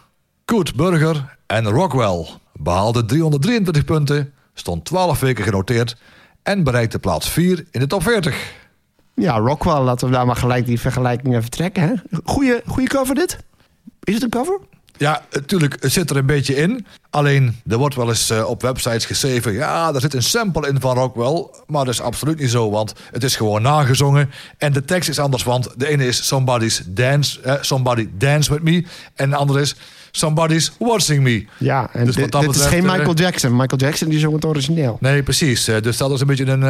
Koert Burger en Rockwell. Behaalde 323 punten, stond 12 weken genoteerd en bereikte plaats 4 in de top 40. Ja, Rockwell, laten we daar maar gelijk die vergelijking even trekken. Hè? Goeie cover dit? Is het een cover? Ja, natuurlijk, het zit er een beetje in. Alleen, er wordt wel eens op websites geschreven... ja, er zit een sample in van Rockwell. Maar dat is absoluut niet zo, want het is gewoon nagezongen. En de tekst is anders, want de ene is Somebody's Dance... Somebody Dance With Me. En de andere is Somebody's Watching Me. Ja, en dus dit betreft, is geen Michael Jackson. Michael Jackson die zong het origineel. Nee, precies. Dus dat is een beetje een...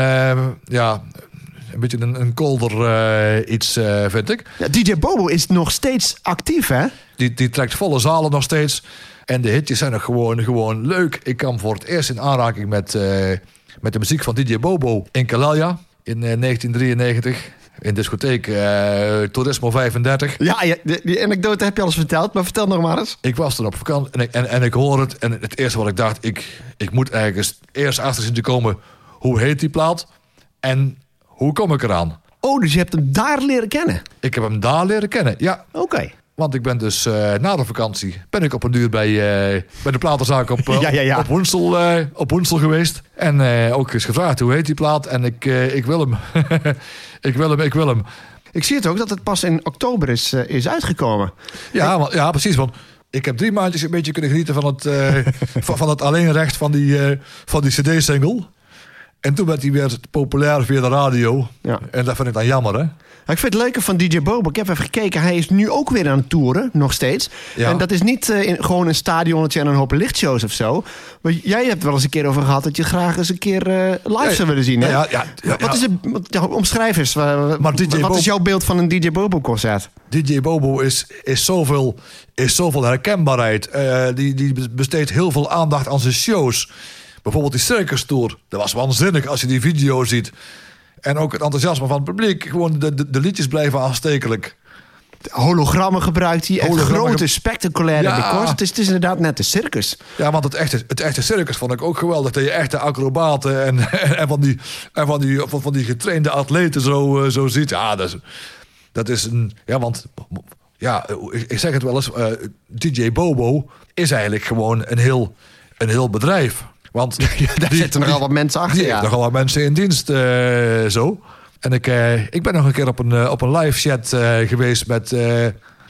een beetje een kolder iets, vind ik. Ja, DJ Bobo is nog steeds actief, hè? Die trekt volle zalen nog steeds. En de hitjes zijn nog gewoon leuk. Ik kwam voor het eerst in aanraking met de muziek van DJ Bobo in Calella in 1993. In discotheek Toerismo 35. Ja, die anekdote heb je al eens verteld, maar vertel nog maar eens. Ik was toen op vakantie en ik hoor het. En het eerste wat ik dacht, ik moet eigenlijk eerst achter zien te komen... hoe heet die plaat? En... hoe kom ik eraan? Oh, dus je hebt hem daar leren kennen? Ik heb hem daar leren kennen, ja. Oké. Want ik ben dus na de vakantie... ben ik op een duur bij de platenzaak op Woensel geweest. En ook eens gevraagd, hoe heet die plaat? En ik wil hem. Ik zie het ook dat het pas in oktober is uitgekomen. Ja, precies. Want Ik heb 3 maandjes een beetje kunnen genieten van het, van het alleenrecht van die cd-single. En toen werd hij weer populair via de radio. Ja. En dat vind ik dan jammer, hè? Ik vind het leuke van DJ Bobo. Ik heb even gekeken. Hij is nu ook weer aan het toeren, nog steeds. Ja. En dat is niet gewoon een stadionnetje en een hoop lichtshows of zo. Maar jij hebt wel eens een keer over gehad dat je graag eens een keer live zou willen zien. Hè? Omschrijf eens. Wat is jouw beeld van een DJ Bobo-concert? DJ Bobo is zoveel herkenbaarheid. Die besteedt heel veel aandacht aan zijn shows. Bijvoorbeeld die circus tour. Dat was waanzinnig als je die video ziet. En ook het enthousiasme van het publiek. Gewoon de liedjes blijven aanstekelijk. Hologrammen gebruikt hij. En grote, spectaculaire decors. Het is inderdaad net een circus. Ja, want het echte circus vond ik ook geweldig. Dat je echte acrobaten en van die getrainde atleten zo ziet. Ja, dat is een... Ja, want... Ja, ik zeg het wel eens. DJ Bobo is eigenlijk gewoon een heel bedrijf. Want daar zitten nogal wat mensen achter. Die heeft nogal wat mensen in dienst. Zo. En ik ben nog een keer op een live chat geweest met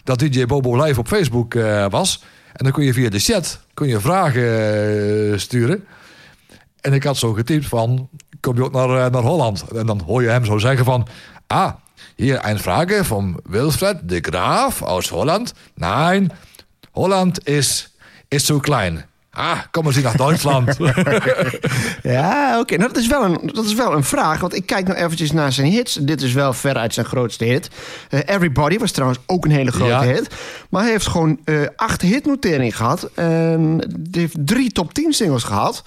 dat DJ Bobo live op Facebook was. En dan kun je via de chat vragen sturen. En ik had zo getypt van, kom je ook naar Holland? En dan hoor je hem zo zeggen van, hier een vraag van Wilfred de Graaf uit Holland. Nee, Holland is zo klein. Kom eens hier naar Duitsland. Ja, oké. Nou, dat is wel een vraag. Want ik kijk nou eventjes naar zijn hits. Dit is wel veruit zijn grootste hit. Everybody was trouwens ook een hele grote hit. Maar hij heeft gewoon 8 hitnoteringen gehad. Hij heeft 3 top 10 singles gehad.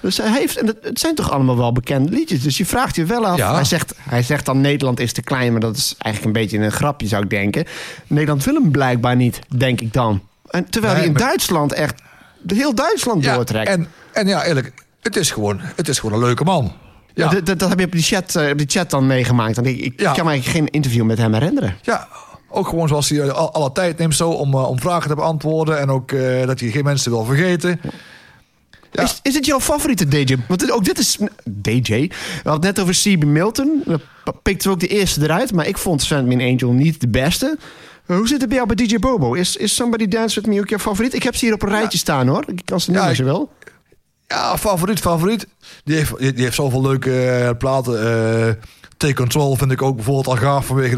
Dus hij heeft, en het zijn toch allemaal wel bekende liedjes. Dus je vraagt je wel af. Ja. Hij zegt dan Nederland is te klein. Maar dat is eigenlijk een beetje een grapje, zou ik denken. Nederland wil hem blijkbaar niet, denk ik dan. En terwijl hij Duitsland echt... heel Duitsland doortrekt. En ja, eerlijk, het is gewoon een leuke man. Ja. Dat heb je op die chat dan meegemaakt. Want ik kan me eigenlijk geen interview met hem herinneren. Ja, ook gewoon zoals hij alle tijd neemt zo om vragen te beantwoorden. En ook dat hij geen mensen wil vergeten. Ja. Is het jouw favoriete DJ? Want ook dit is... DJ? We hadden het net over C.B. Milton. Dat pikte ook de eerste eruit. Maar ik vond Send Me an Angel niet de beste. Hoe zit het bij jou bij DJ Bobo? Is Somebody Dance With Me ook jouw favoriet? Ik heb ze hier op een rijtje staan, hoor. Ik kan ze niet als je wil. Ja, favoriet. Die heeft zoveel leuke platen. Take Control vind ik ook bijvoorbeeld al gaaf vanwege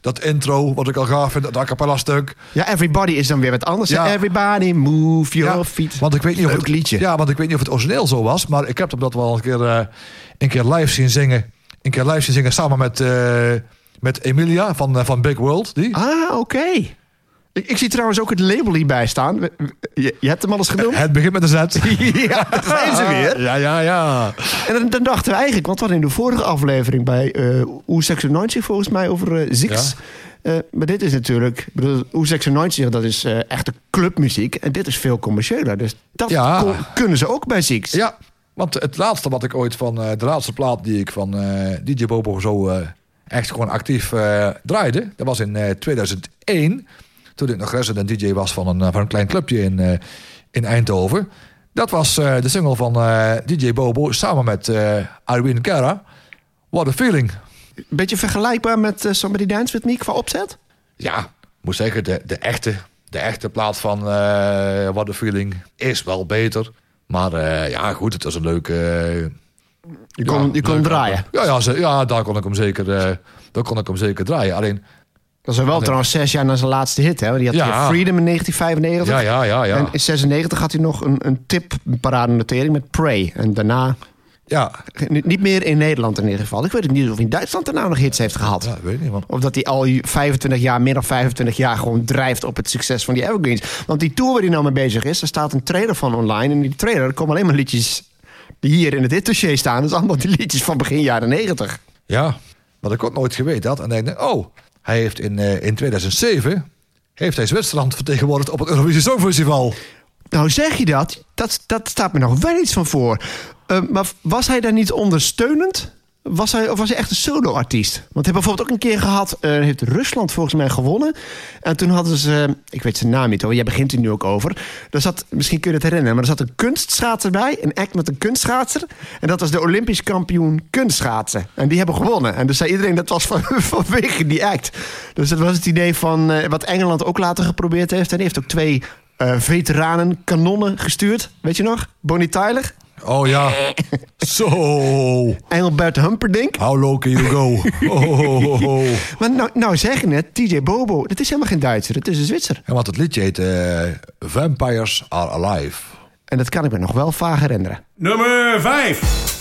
dat intro, wat ik al gaaf vind, dat a cappella stuk. Ja, Everybody is dan weer wat anders. Ja. Everybody move your feet. Want ik weet niet of het liedje. Ja, want ik weet niet of het origineel zo was, maar ik heb hem dat wel een keer live zien zingen. Een keer live zien zingen samen met Emilia van Big World. Die. Ah, oké. Ik zie trouwens ook het label hierbij staan. Je hebt hem alles genoemd? Het begint met een Z. Ja, dat zijn ze weer. Ja. En dan dachten we eigenlijk... want we hadden in de vorige aflevering bij U96 volgens mij over Zix. Ja. Maar dit is natuurlijk... U96, dat is echte clubmuziek. En dit is veel commerciëler. Dus dat kunnen ze ook bij Zix. Ja, want het laatste wat ik ooit van... de laatste plaat die ik van DJ Bobo zo... echt gewoon actief draaide. Dat was in 2001. Toen ik nog resident DJ was van een klein clubje in Eindhoven. Dat was de single van DJ Bobo samen met Irene Cara. What a Feeling. Beetje vergelijkbaar met Somebody Dance With Me qua opzet? Ja, ik moet zeggen, de echte plaat van What a Feeling is wel beter. Maar goed, het was een leuke... Je kon hem draaien. Ja, daar kon ik hem zeker draaien. Alleen, dat is wel trouwens 6 jaar na zijn laatste hit. Hè? Die had Freedom in 1995. Ja. En in 1996 had hij nog een tipparadennotering met Pray. En daarna... Ja. Niet meer in Nederland in ieder geval. Ik weet niet of hij in Duitsland daarna nog hits heeft gehad. Ja, weet ik niet, want... Of dat hij al meer dan 25 jaar... gewoon drijft op het succes van die Evergreens. Want die tour waar hij nou mee bezig is... daar staat een trailer van online. En in die trailer daar komen alleen maar liedjes... die hier in het hitdossier staan, dat is allemaal die liedjes van begin jaren 90. Ja, wat ik ook nooit geweten had. En dan denk ik, hij heeft in 2007... heeft hij Zwitserland vertegenwoordigd op het Eurovisie Songfestival. Nou zeg je dat staat me nog wel iets van voor. Maar was hij daar niet ondersteunend? Was hij echt een solo-artiest? Want hij heeft bijvoorbeeld ook een keer gehad... heeft Rusland volgens mij gewonnen. En toen hadden ze... ik weet zijn naam niet hoor, jij begint er nu ook over. Daar zat, misschien kun je het herinneren... maar er zat een kunstschaatser bij, een act met een kunstschaatser. En dat was de Olympisch kampioen kunstschaatsen. En die hebben gewonnen. En dus zei iedereen dat was vanwege die act. Dus dat was het idee van... wat Engeland ook later geprobeerd heeft. En die heeft ook 2 veteranen kanonnen gestuurd. Weet je nog? Bonnie Tyler... Oh ja, zo. Engelbert Humperdinck. How low can you go? Oh. Maar nou zeggen het, TJ Bobo, dat is helemaal geen Duitser, het is een Zwitser. En want het liedje heet Vampires Are Alive. En dat kan ik me nog wel vaag herinneren. Nummer 5.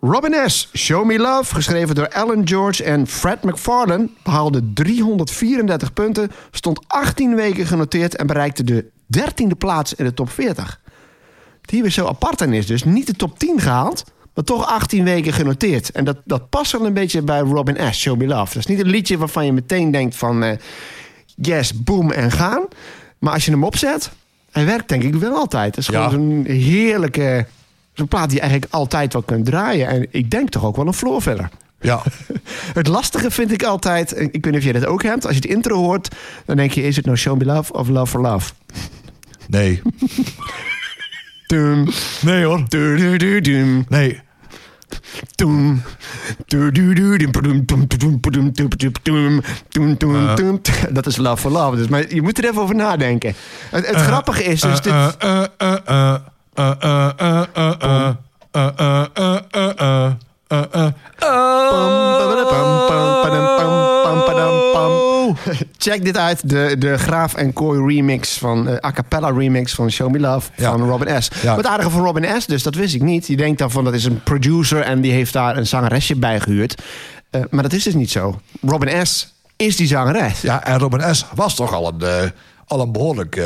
Robin S., Show Me Love, geschreven door Alan George en Fred McFarlane... behaalde 334 punten, stond 18 weken genoteerd... en bereikte de 13e plaats in de top 40. Wat hier weer zo apart aan is dus, niet de top 10 gehaald... maar toch 18 weken genoteerd. En dat past wel een beetje bij Robin S., Show Me Love. Dat is niet een liedje waarvan je meteen denkt van... yes, boom en gaan. Maar als je hem opzet, hij werkt denk ik wel altijd. Het is gewoon zo'n heerlijke... Zo'n plaat die je eigenlijk altijd wel kunt draaien. En ik denk toch ook wel een floor verder. Ja. Het lastige vind ik altijd... Ik weet niet of jij dat ook hebt. Als je het intro hoort, dan denk je... Is het nou Show Me Love of Love for Love? Nee. Nee hoor. Nee. Dat is Love for Love. Dus, maar je moet er even over nadenken. Het grappige is... Dus Check dit uit, de Graaf en Kooi remix van a cappella remix van Show Me Love van Robin S. Ja. Wat aardige van Robin S, dus dat wist ik niet. Je denkt daarvan dat is een producer en die heeft daar een zangeresje bij gehuurd. Maar dat is dus niet zo. Robin S is die zangeres. Ja, en Robin S was toch al een... Al een behoorlijk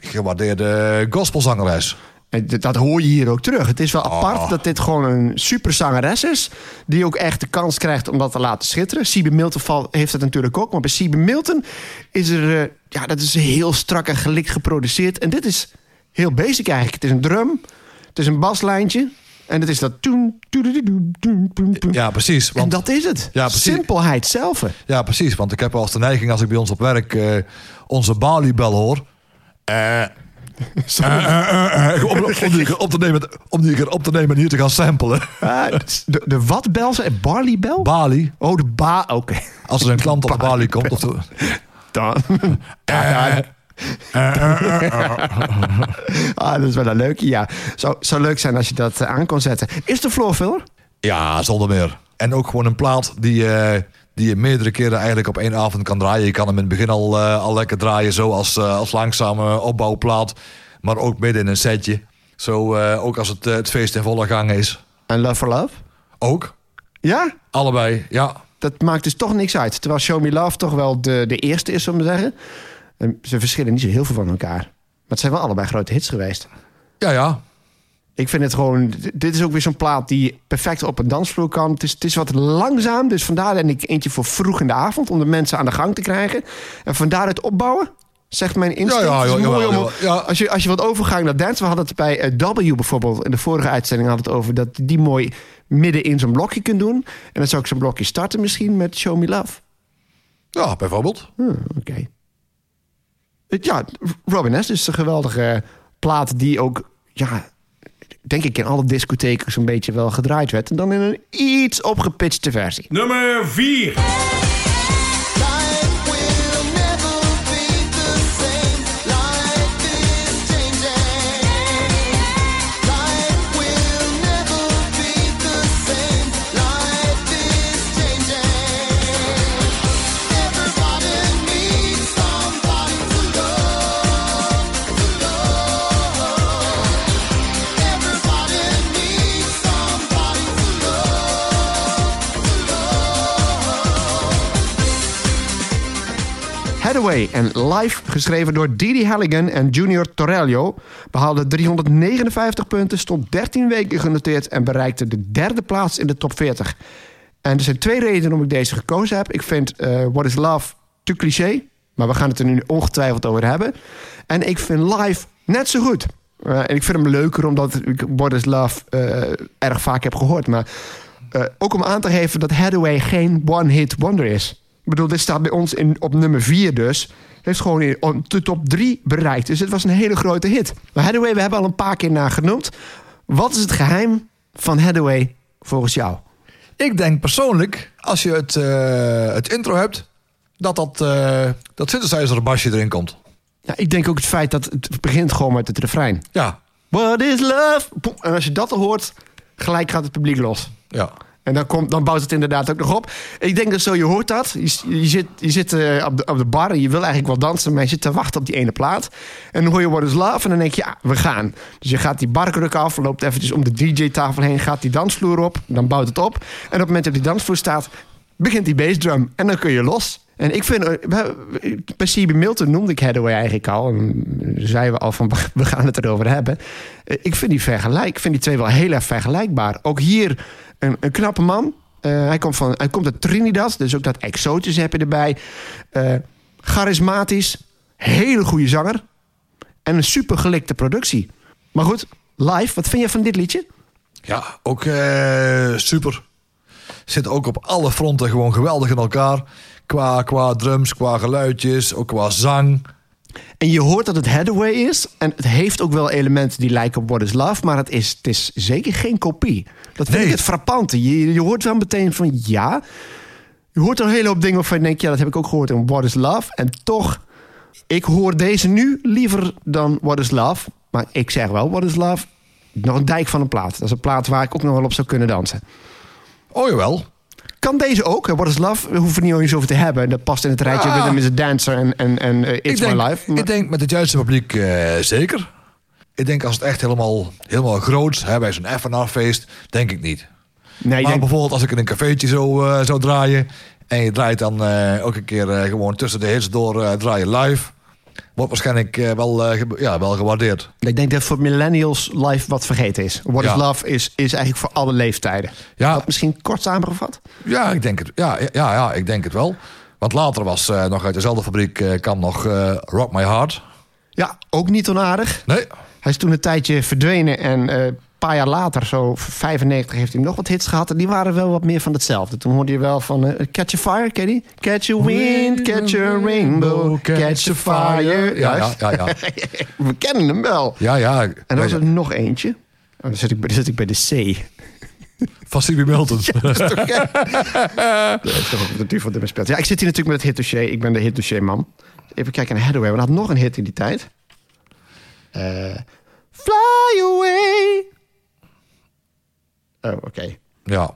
gewaardeerde gospelzangeres. Dat hoor je hier ook terug. Het is wel apart dat dit gewoon een superzangeres is... die ook echt de kans krijgt om dat te laten schitteren. Sibe Milton heeft dat natuurlijk ook. Maar bij Sibe Milton is er... dat is heel strak en gelikt geproduceerd. En dit is heel basic eigenlijk. Het is een drum, het is een baslijntje... En het is dat... Ja, precies. Want... En dat is het. Ja, simpelheid zelf. Ja, precies. Want ik heb wel eens de neiging als ik bij ons op werk... onze Bali-bel hoor... om die keer op te nemen en hier te gaan samplen. De wat bel? Barley-bel? Bali. Oh, de ba... Oké. Als er een klant op de Bali komt... Dan... dat is wel een leuke, ja. Zou leuk zijn als je dat aan kon zetten. Is de floorfiller? Ja, zonder meer. En ook gewoon een plaat die je meerdere keren eigenlijk op één avond kan draaien. Je kan hem in het begin al lekker draaien, zo als langzame opbouwplaat. Maar ook midden in een setje. Zo ook als het feest in volle gang is. En Love for Love? Ook. Ja? Allebei, ja. Dat maakt dus toch niks uit. Terwijl Show Me Love toch wel de eerste is, om te zeggen. Ze verschillen niet zo heel veel van elkaar. Maar het zijn wel allebei grote hits geweest. Ja, ja. Ik vind het gewoon... Dit is ook weer zo'n plaat die perfect op een dansvloer kan. Het is wat langzaam. Dus vandaar denk ik eentje voor vroeg in de avond... om de mensen aan de gang te krijgen. En vandaar het opbouwen, zegt mijn instinct. Ja. Als je wat overgang naar dance... We hadden het bij W bijvoorbeeld. In de vorige uitzending hadden we het over... dat die mooi midden in zo'n blokje kunt doen. En dan zou ik zo'n blokje starten misschien met Show Me Love. Ja, bijvoorbeeld. Oké. Ja, Robin S. is een geweldige plaat die ook, denk ik in alle discotheken zo'n beetje wel gedraaid werd. En dan in een iets opgepitchte versie. Nummer 4. Haddaway en Live, geschreven door Didi Halligan en Junior Torello, behaalde 359 punten, stond 13 weken genoteerd en bereikte de derde plaats in de top 40. En er zijn twee redenen waarom ik deze gekozen heb. Ik vind What Is Love te cliché, maar we gaan het er nu ongetwijfeld over hebben. En ik vind Live net zo goed. En ik vind hem leuker omdat ik What Is Love erg vaak heb gehoord. Maar ook om aan te geven dat Haddaway geen one-hit wonder is. Ik bedoel, dit staat bij ons op nummer 4 dus. Heeft gewoon de top 3 bereikt. Dus het was een hele grote hit. Maar Haddaway, we hebben al een paar keer naar genoemd. Wat is het geheim van Haddaway volgens jou? Ik denk persoonlijk, als je het intro hebt, dat synthesizer-basje erin komt. Ja, ik denk ook het feit dat het begint gewoon met het refrein. Ja. What is love? En als je dat al hoort, gelijk gaat het publiek los. Ja. En dan bouwt het inderdaad ook nog op. Ik denk dat zo, je hoort dat. Je zit op de bar en je wil eigenlijk wel dansen, maar je zit te wachten op die ene plaat. En dan hoor je What Is Love en dan denk je, ja, we gaan. Dus je gaat die barkruk af, loopt eventjes om de DJ-tafel heen, gaat die dansvloer op, dan bouwt het op. En op het moment dat die dansvloer staat, begint die bassdrum en dan kun je los. En ik vind, bij C.B. Milton noemde ik Haddaway eigenlijk al. En zeiden we al van, we gaan het erover hebben. Ik vind die twee wel heel erg vergelijkbaar. Ook hier een knappe man. Hij komt uit Trinidad, dus ook dat exotische heb je erbij. Charismatisch, hele goede zanger. En een super gelikte productie. Maar goed, Live, wat vind je van dit liedje? Ja, ook super. Zit ook op alle fronten gewoon geweldig in elkaar. Qua drums, qua geluidjes, ook qua zang. En je hoort dat het Haddaway is. En het heeft ook wel elementen die lijken op What Is Love. Maar het is zeker geen kopie. Dat vind ik het frappante. Je hoort wel meteen van ja. Je hoort er een hele hoop dingen waarvan je denkt, ja, dat heb ik ook gehoord in What Is Love. En toch, ik hoor deze nu liever dan What Is Love. Maar ik zeg wel, What Is Love, nog een dijk van een plaat. Dat is een plaat waar ik ook nog wel op zou kunnen dansen. Oh, jawel. Kan deze ook? What Is Love? We hoeven niet eens over te hebben. Dat past in het rijtje Rhythm Is a Dancer en My Life. Maar ik denk met het juiste publiek zeker. Ik denk als het echt helemaal groots, hè, bij zo'n FNR-feest, denk ik niet. Nee, maar bijvoorbeeld als ik in een cafeetje zou draaien en je draait dan ook een keer gewoon tussen de hits door draaien live, wordt waarschijnlijk wel gewaardeerd. Ik denk dat voor millennials live wat vergeten is. What Is Love is eigenlijk voor alle leeftijden. Ja. Dat misschien kort samengevat? Ja, ik denk het. Ja, ik denk het wel. Want later was nog uit dezelfde fabriek kwam nog Rock My Heart. Ja, ook niet onaardig. Nee. Hij is toen een tijdje verdwenen en een paar jaar later, zo 95, heeft hij nog wat hits gehad. En die waren wel wat meer van hetzelfde. Toen hoorde je wel van Catch a Fire, ken je die? Catch a wind, catch a rainbow, catch a fire. Ja. We kennen hem wel. Ja. En dan was er nog eentje. Oh, dan zit ik bij de C. Van C.B. Milton. Ja, dat is toch wat er speelt. Ja, ik zit hier natuurlijk met het hitdossier. Ik ben de hitdossierman. Even kijken naar Haddaway. We hadden nog een hit in die tijd. Fly Away. Oh, oké. Ja.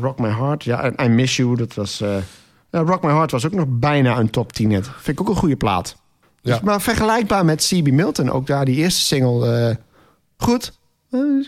Rock My Heart. Ja, en I Miss You. Dat was, Rock My Heart was ook nog bijna een top 10 hit. Vind ik ook een goede plaat. Ja. Dus, maar vergelijkbaar met C.B. Milton. Ook daar die eerste single. Goed.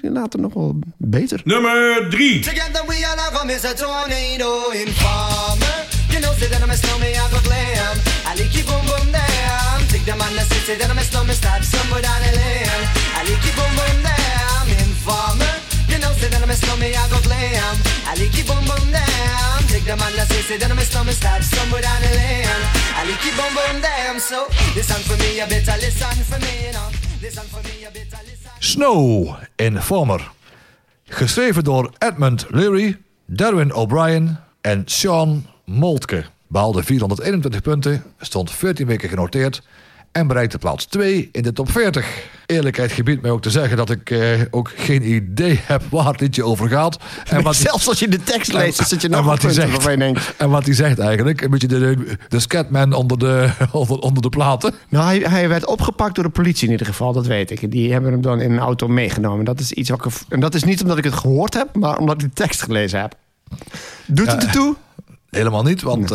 Later nog wel beter. Nummer 3. Together we are like a Mr. Tornado in Farmer. You know, say that I'm a snowman, I go glam. I like you boom boom damn. Take them on the city, say that I'm a snowman, stop somewhere down the lane. I like you boom boom damn. Informer, you know, say that I'm a snowman, I go glam. I like you boom boom damn. Take them on the city, say that I'm a snowman, stop somewhere down the lane. I like you boom boom damn. So, listen for me, you better listen for me, you know. Listen for me, you better listen. Snow, Informer. Geschreven door Edmund Leary, Darwin O'Brien en Sean Moltke. Behaalde 421 punten, stond 14 weken genoteerd en bereikte plaats 2 in de top 40. Eerlijkheid gebiedt mij ook te zeggen dat ik ook geen idee heb waar het liedje over gaat. En wat zelfs als je de tekst leest, zit je nog wat punten zegt, waarvan je denkt. En wat hij zegt eigenlijk, een beetje de Scatman onder de platen. Nou, hij werd opgepakt door de politie in ieder geval, dat weet ik. Die hebben hem dan in een auto meegenomen. Dat is iets wat ik, en dat is niet omdat ik het gehoord heb, maar omdat ik de tekst gelezen heb. Doet het ertoe? Helemaal niet, want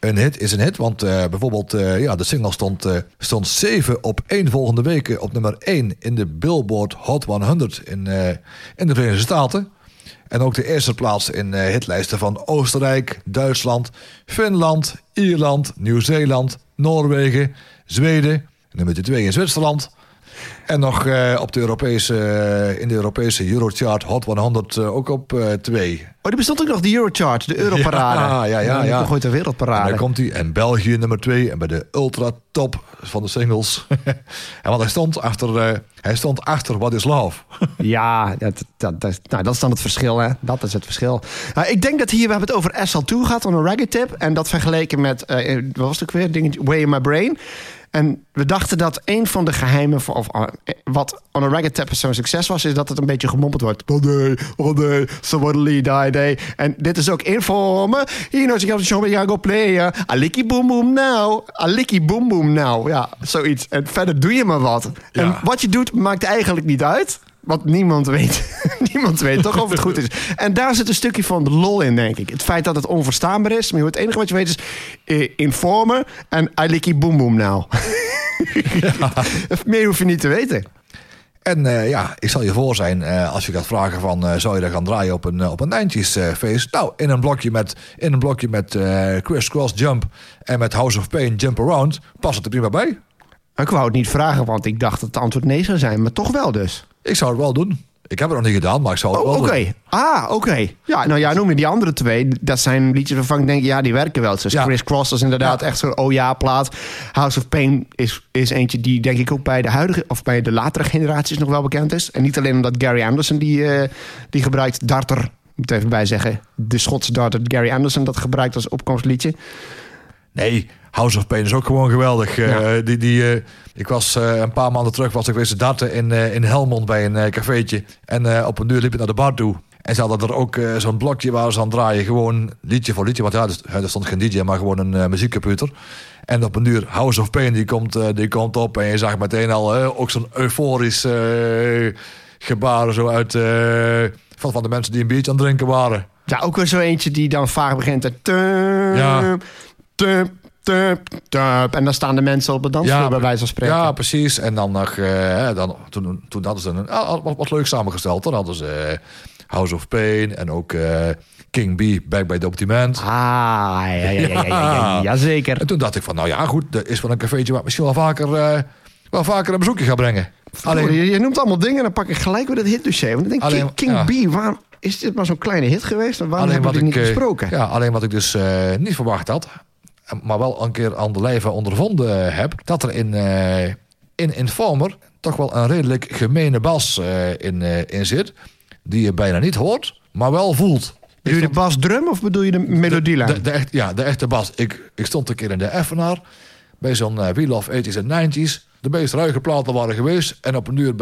een hit is een hit. Want bijvoorbeeld, de single stond 7 op één volgende weken op nummer 1 in de Billboard Hot 100 in de Verenigde Staten. En ook de eerste plaats in hitlijsten van Oostenrijk, Duitsland, Finland, Ierland, Nieuw-Zeeland, Noorwegen, Zweden. Nummer 2 in Zwitserland. En nog op de Europese, in de Europese Eurochart Hot 100 ook op 2. Oh, die bestond ook nog, die Eurochart, de Europarade. Ja. Nog ooit de Wereldparade. En daar komt hij. En België nummer 2. En bij de ultra top van de singles. En want hij stond achter What Is Love. Ja, dat is dan het verschil, hè. Dat is het verschil. Nou, ik denk dat we hebben het over SL2 gehad, on a reggae tip. En dat vergeleken met, wat was het ook weer? Dingetje, Way In My Brain. En we dachten dat een van de geheimen wat On A Ragged Tap zo'n succes was, is dat het een beetje gemompeld wordt. Oh nee, somebody die day. En dit is ook informen. Hier nog een show met go playen. Aliki boom boom now. Aliki boom boom now. Ja, zoiets. En verder doe je maar wat. Ja. En wat je doet maakt eigenlijk niet uit. Want niemand weet. Niemand weet toch of het goed is. En daar zit een stukje van de lol in, denk ik. Het feit dat het onverstaanbaar is. Maar het enige wat je weet is informen en I like it boom boom now. Ja. Meer hoef je niet te weten. En ik zal je voor zijn als je gaat vragen van... zou je dat gaan draaien op een 90's feest? Nou, in een blokje met Criss Cross Jump... en met House of Pain Jump Around past het er prima bij. Ik wou het niet vragen, want ik dacht dat het antwoord nee zou zijn. Maar toch wel dus. Ik zou het wel doen. Ik heb het nog niet gedaan, maar ik zou het wel doen. Oké. Ja, nou ja, noem je die andere twee. Dat zijn liedjes waarvan ik denk, ja, die werken wel. Dus ja. Criss Cross is inderdaad echt zo'n plaat. House of Pain is eentje die denk ik ook bij de huidige... of bij de latere generaties nog wel bekend is. En niet alleen omdat Gary Anderson die gebruikt. Darter, moet ik even bij zeggen. De Schotse darter Gary Anderson dat gebruikt als opkomstliedje. Nee, House of Pain is ook gewoon geweldig. Ja. Ik was een paar maanden terug was ik geweest te darten in Helmond bij een cafeetje. En op een duur liep ik naar de bar toe. En ze hadden er ook zo'n blokje waar ze aan draaien. Gewoon liedje voor liedje. Want ja, er stond geen DJ, maar gewoon een muziekcomputer. En op een duur House of Pain, die komt op. En je zag meteen al ook zo'n euforisch gebaren zo uit van de mensen die een biertje aan het drinken waren. Ja, ook weer zo eentje die dan vaak begint te. En dan staan de mensen op de dansvloer bij wijze van spreken. Ja, precies. En dan nog... toen hadden ze wat leuk samengesteld. Dan hadden ze House of Pain en ook King B, Back by the Optiment. Ah, ja, zeker. En toen dacht ik van, nou ja, goed, dat is wel een cafeetje... waar ik misschien wel vaker een bezoekje ga brengen. Alleen, je noemt allemaal dingen en dan pak ik gelijk weer dat hitdossier. Want ik denk, alleen, King B, waarom... Is dit maar zo'n kleine hit geweest? En waarom hebben we dit niet besproken? Ja, alleen wat ik dus niet verwacht had... maar wel een keer aan de lijve ondervonden heb... dat er in Informer toch wel een redelijk gemene bas in zit... die je bijna niet hoort, maar wel voelt. Bedoel je de basdrum of bedoel je de melodielijn? De echte bas. Ik stond een keer in de Effenaar... bij zo'n Wheel of 80's en 90's. De meest ruige platen waren geweest... en op een uur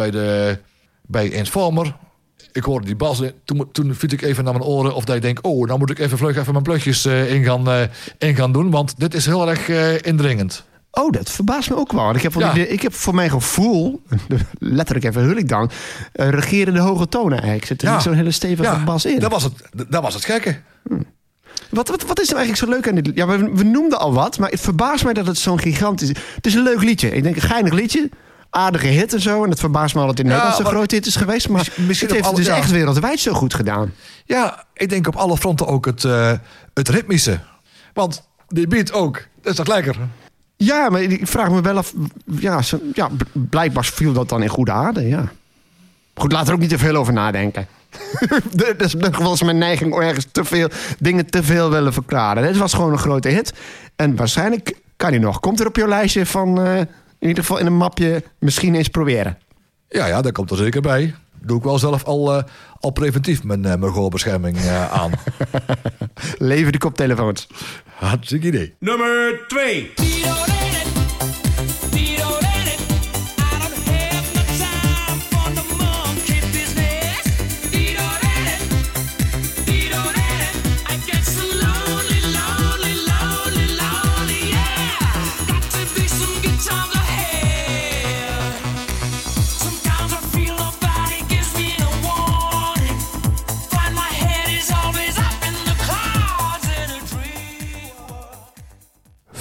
bij Informer... Ik hoorde die bas. Toen viel ik even naar mijn oren. Of dat ik denk, nou moet ik even vlug even mijn plugjes in gaan doen. Want dit is heel erg indringend. Oh, dat verbaast me ook wel. Ik heb voor mijn gevoel, letterlijk even hul ik dan... regerende hoge tonen eigenlijk. Zit er niet zo'n hele stevige bas in. Dat was het gekke. Wat is er eigenlijk zo leuk aan dit liedje? Ja, we noemden al wat, maar het verbaast mij dat het zo'n gigantisch... Het is een leuk liedje. Ik denk, een geinig liedje... aardige hit en zo. En het verbaast me al dat het in Nederland zo'n groot hit is geweest. Maar misschien heeft het dus echt wereldwijd zo goed gedaan. Ja, ik denk op alle fronten ook het ritmische. Want die beat ook. Dat is toch lekker? Ja, maar ik vraag me wel af... Ja, blijkbaar viel dat dan in goede aarde, ja. Goed, laat er ook niet te veel over nadenken. Dat is nog wel eens mijn neiging om ergens te veel willen verklaren. Dit was gewoon een grote hit. En waarschijnlijk kan hij nog. Komt er op jouw lijstje van... in ieder geval in een mapje misschien eens proberen. Ja, dat komt er zeker bij. Doe ik wel zelf al preventief mijn gehoorbescherming aan. Lever de koptelefoons. Hartstikke idee. Nummer 2.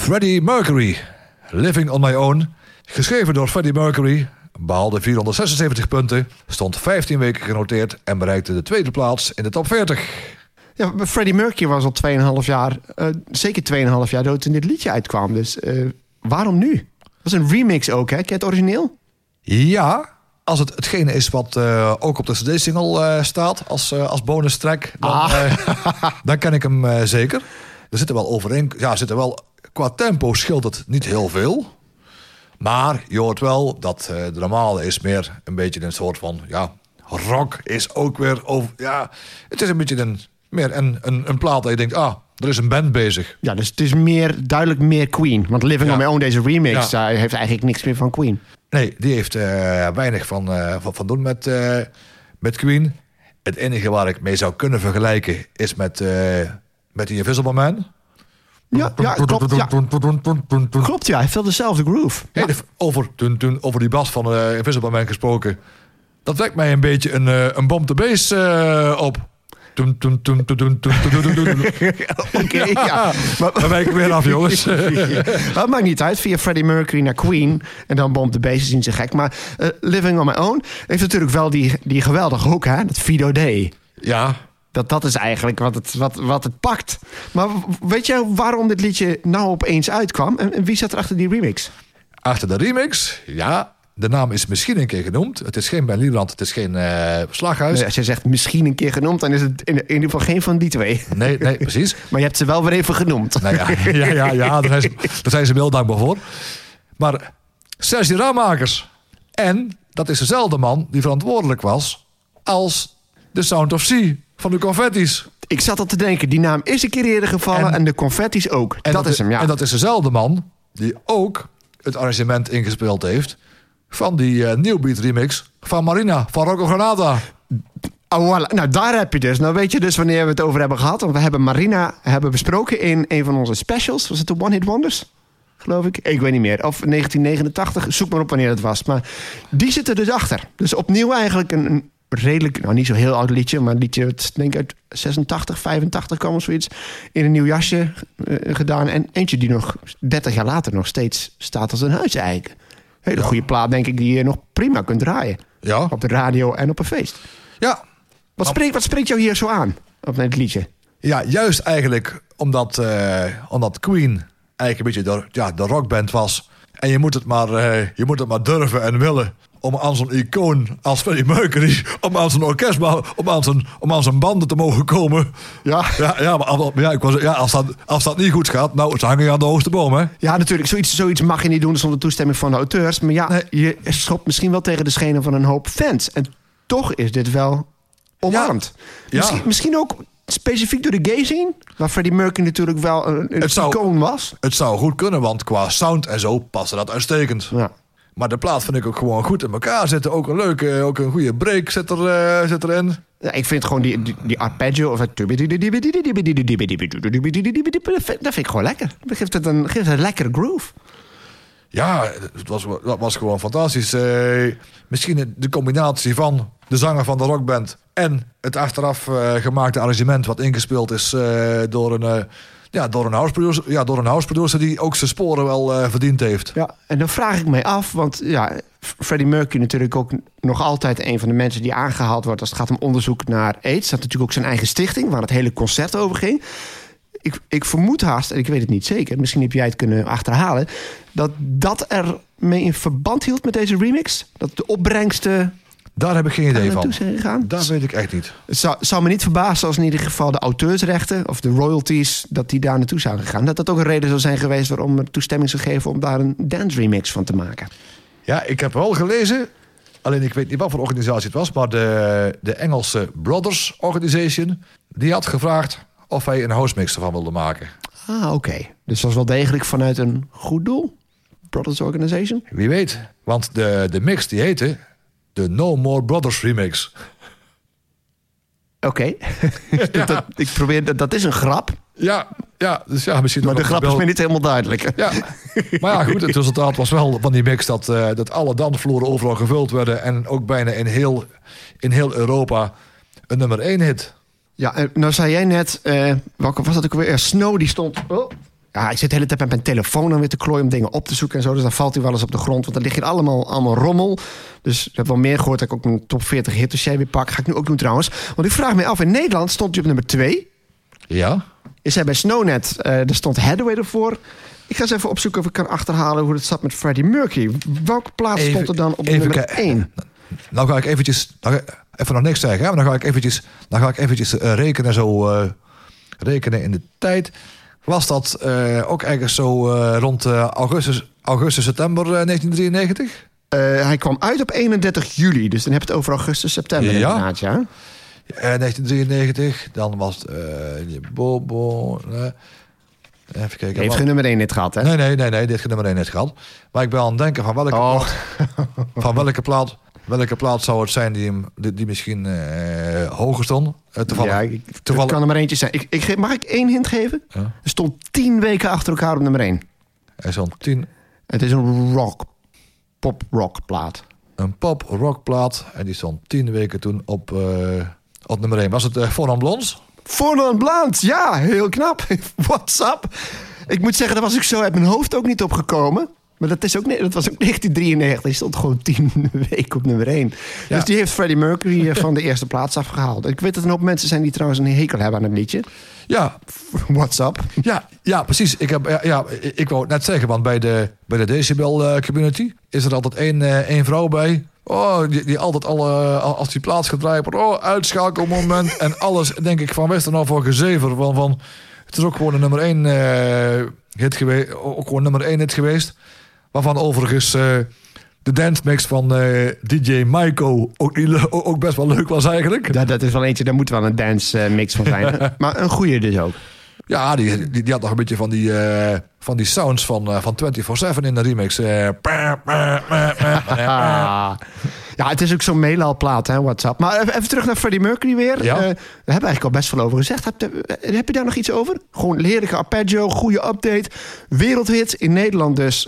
Freddie Mercury, Living on My Own. Geschreven door Freddie Mercury behaalde 476 punten, stond 15 weken genoteerd en bereikte de tweede plaats in de top 40. Ja, Freddie Mercury was al 2,5 jaar, zeker 2,5 jaar dood toen dit liedje uitkwam. Dus waarom nu? Dat was een remix ook, hè? Ken je het origineel? Ja, als het hetgene is wat ook op de CD-single staat als bonus track, dan ken ik hem zeker. Er zitten wel qua tempo scheelt het niet heel veel. Maar je hoort wel dat de normale is meer een beetje een soort van... Ja, rock is ook weer over... Ja, het is een beetje meer een plaat dat je denkt... Ah, er is een band bezig. Ja, dus het is duidelijk meer Queen. Want Living on My Own, deze remix, heeft eigenlijk niks meer van Queen. Nee, die heeft weinig van doen met Queen. Het enige waar ik mee zou kunnen vergelijken is met The Invisible Man... Klopt, ja. Hij heeft wel dezelfde groove. Ja. Hey, over die bas van Invisible Man gesproken. Dat wekt mij een beetje een bomb the bass op. Oké, ja. Dan wijk ik weer af, jongens. Dat maakt niet uit. Via Freddie Mercury naar Queen. En dan bomb the bass is niet zo gek. Maar Living on My Own heeft natuurlijk wel die geweldige hoek, hè? Dat Fido Day. Ja. Dat is eigenlijk wat het pakt. Maar weet jij waarom dit liedje nou opeens uitkwam? En wie zat er achter die remix? Achter de remix? Ja, de naam is misschien een keer genoemd. Het is geen Ben Liebrand, het is geen Slaghuis. Nee, als je zegt misschien een keer genoemd... dan is het in ieder geval geen van die twee. Nee, precies. Maar je hebt ze wel weer even genoemd. Nou ja, daar zijn ze wel dankbaar voor. Maar Serge Ramakers. En dat is dezelfde man die verantwoordelijk was... als The Sound of Sea... van de Confetti's. Ik zat al te denken, die naam is een keer eerder gevallen... en de Confetti's ook. Dat is hem, ja. En dat is dezelfde man die ook het arrangement ingespeeld heeft... van die New Beat remix van Marina, van Rocco Granata. Oh, voilà. Nou, daar heb je dus. Nou weet je dus wanneer we het over hebben gehad. Want we hebben Marina besproken in een van onze specials. Was het de One Hit Wonders? Geloof ik. Ik weet niet meer. Of 1989. Zoek maar op wanneer het was. Maar die zit er dus achter. Dus opnieuw eigenlijk een redelijk, nou niet zo heel oud liedje... maar een liedje, het denk ik uit 86, 85 kwam of zoiets... in een nieuw jasje gedaan. En eentje die nog 30 jaar later nog steeds staat als een huiseik. Hele goede plaat, denk ik, die je nog prima kunt draaien. Ja. Op de radio en op een feest. Ja. Wat spreekt jou hier zo aan, op dit liedje? Ja, juist eigenlijk omdat Queen eigenlijk een beetje de rockband was. En je moet het maar durven en willen... om aan zo'n icoon als Freddie Mercury... om aan zijn orkest, om aan zijn banden te mogen komen. Als dat niet goed gaat... nou, ze hangen je aan de hoogste boom, hè? Ja, natuurlijk. Zoiets mag je niet doen zonder toestemming van de auteurs. Maar ja, je schopt misschien wel tegen de schenen van een hoop fans. En toch is dit wel omarmd. Ja. Misschien ook specifiek door de gay scene... waar Freddie Mercury natuurlijk wel een icoon was. Het zou goed kunnen, want qua sound en zo... paste dat uitstekend. Ja. Maar de plaat vind ik ook gewoon goed in elkaar zitten. Ook een leuke, ook een goede break zit erin. Ja, ik vind gewoon die arpeggio of het... dat vind ik gewoon lekker. Dat geeft het een lekkere groove. Ja, dat was gewoon fantastisch. Misschien de combinatie van de zanger van de rockband... en het achteraf gemaakte arrangement wat ingespeeld is door een houseproducer die ook zijn sporen wel verdiend heeft. Ja, en dan vraag ik mij af, want ja, Freddie Mercury natuurlijk ook nog altijd een van de mensen die aangehaald wordt als het gaat om onderzoek naar AIDS. Dat natuurlijk ook zijn eigen stichting, waar het hele concert over ging. Ik vermoed haast, en ik weet het niet zeker, misschien heb jij het kunnen achterhalen, dat er mee in verband hield met deze remix, dat de opbrengsten... Daar heb ik geen idee van. Dat weet ik echt niet. Het zou me niet verbazen als in ieder geval de auteursrechten... of de royalties, dat die daar naartoe zouden gaan. Dat ook een reden zou zijn geweest waarom er toestemming zou geven... om daar een dance remix van te maken. Ja, ik heb wel gelezen... alleen ik weet niet wat voor organisatie het was... maar de Engelse Brothers Organisation... die had gevraagd of hij een house mix ervan wilde maken. Ah, oké. Dus dat was wel degelijk vanuit een goed doel? Brothers Organisation? Wie weet, want de mix die heette... de No More Brothers remix. Oké. Ja. Ik probeer... Dat is een grap. Ja, dus ja misschien... Maar de grap is me niet helemaal duidelijk. Ja. Maar ja, goed. Het resultaat was wel van die mix... dat alle dansvloeren overal gevuld werden... en ook bijna in heel Europa... een nummer 1 hit. Ja, nou zei jij net... welke was dat ook weer? Snow, die stond... Oh, Ja, ik zit de hele tijd met mijn telefoon aan weer te klooien om dingen op te zoeken en zo. Dus dan valt hij wel eens op de grond, want dan ligt hier allemaal rommel. Dus ik heb wel meer gehoord dat ik ook mijn top 40 hit dossier weer pak. Ga ik nu ook doen trouwens. Want ik vraag me af, in Nederland stond hij op nummer 2. Ja. Is hij bij Snownet, daar stond Haddaway ervoor. Ik ga eens even opzoeken of ik kan achterhalen hoe het zat met Freddie Mercury. Welke plaats stond er dan op nummer 1? Nou ga ik eventjes, even nog niks zeggen, maar dan ga ik eventjes rekenen in de tijd. Was dat ook ergens zo rond augustus, september 1993? Hij kwam uit op 31 juli, dus dan heb je het over augustus, september inderdaad, ja. 1993, dan was het... Bobo... Even kijken. Heeft geen nummer 1 net gehad, hè? Nee, dit geen nummer 1 net gehad. Maar ik ben aan het denken van welke plaat zou het zijn die misschien hoger stond? Toevallig. Ja, toevallig. Het kan er maar eentje zijn. Mag ik één hint geven? Ja? Er stond 10 weken achter elkaar op nummer 1. Er stond 10... Het is een pop-rock plaat. Een pop-rock plaat. En die stond 10 weken toen op nummer 1. Was het Fornan Blonds? Fornan Blonds, ja, heel knap. What's up? Ik moet zeggen, daar was ik zo uit mijn hoofd ook niet op gekomen. Maar dat was ook 1993. Die stond gewoon 10 weken op nummer 1. Ja. Dus die heeft Freddie Mercury van de eerste plaats afgehaald. Ik weet dat een hoop mensen zijn die trouwens een hekel hebben aan het liedje. Ja. What's up? Ja, precies. Ik wou het net zeggen, want bij de Decibel community is er altijd één vrouw bij... Oh, die altijd als die plaats gaat draaien... Oh, uitschakelmoment en alles, denk ik, van Westen af voor gezever. Van, het is ook gewoon een nummer 1 hit geweest. Ook gewoon nummer 1 hit geweest. Waarvan overigens de dance mix van DJ Maiko ook best wel leuk was eigenlijk. Dat is wel eentje, daar moet wel een dance mix van zijn. Maar een goede dus ook. Ja, die had nog een beetje van die sounds van 24/7 in de remix. Ja, het is ook zo'n meelaalplaat, hè, WhatsApp. Maar even terug naar Freddie Mercury weer. Ja. Daar hebben we eigenlijk al best veel over gezegd. Heb je daar nog iets over? Gewoon heerlijke arpeggio, goede update. Wereldhit in Nederland dus.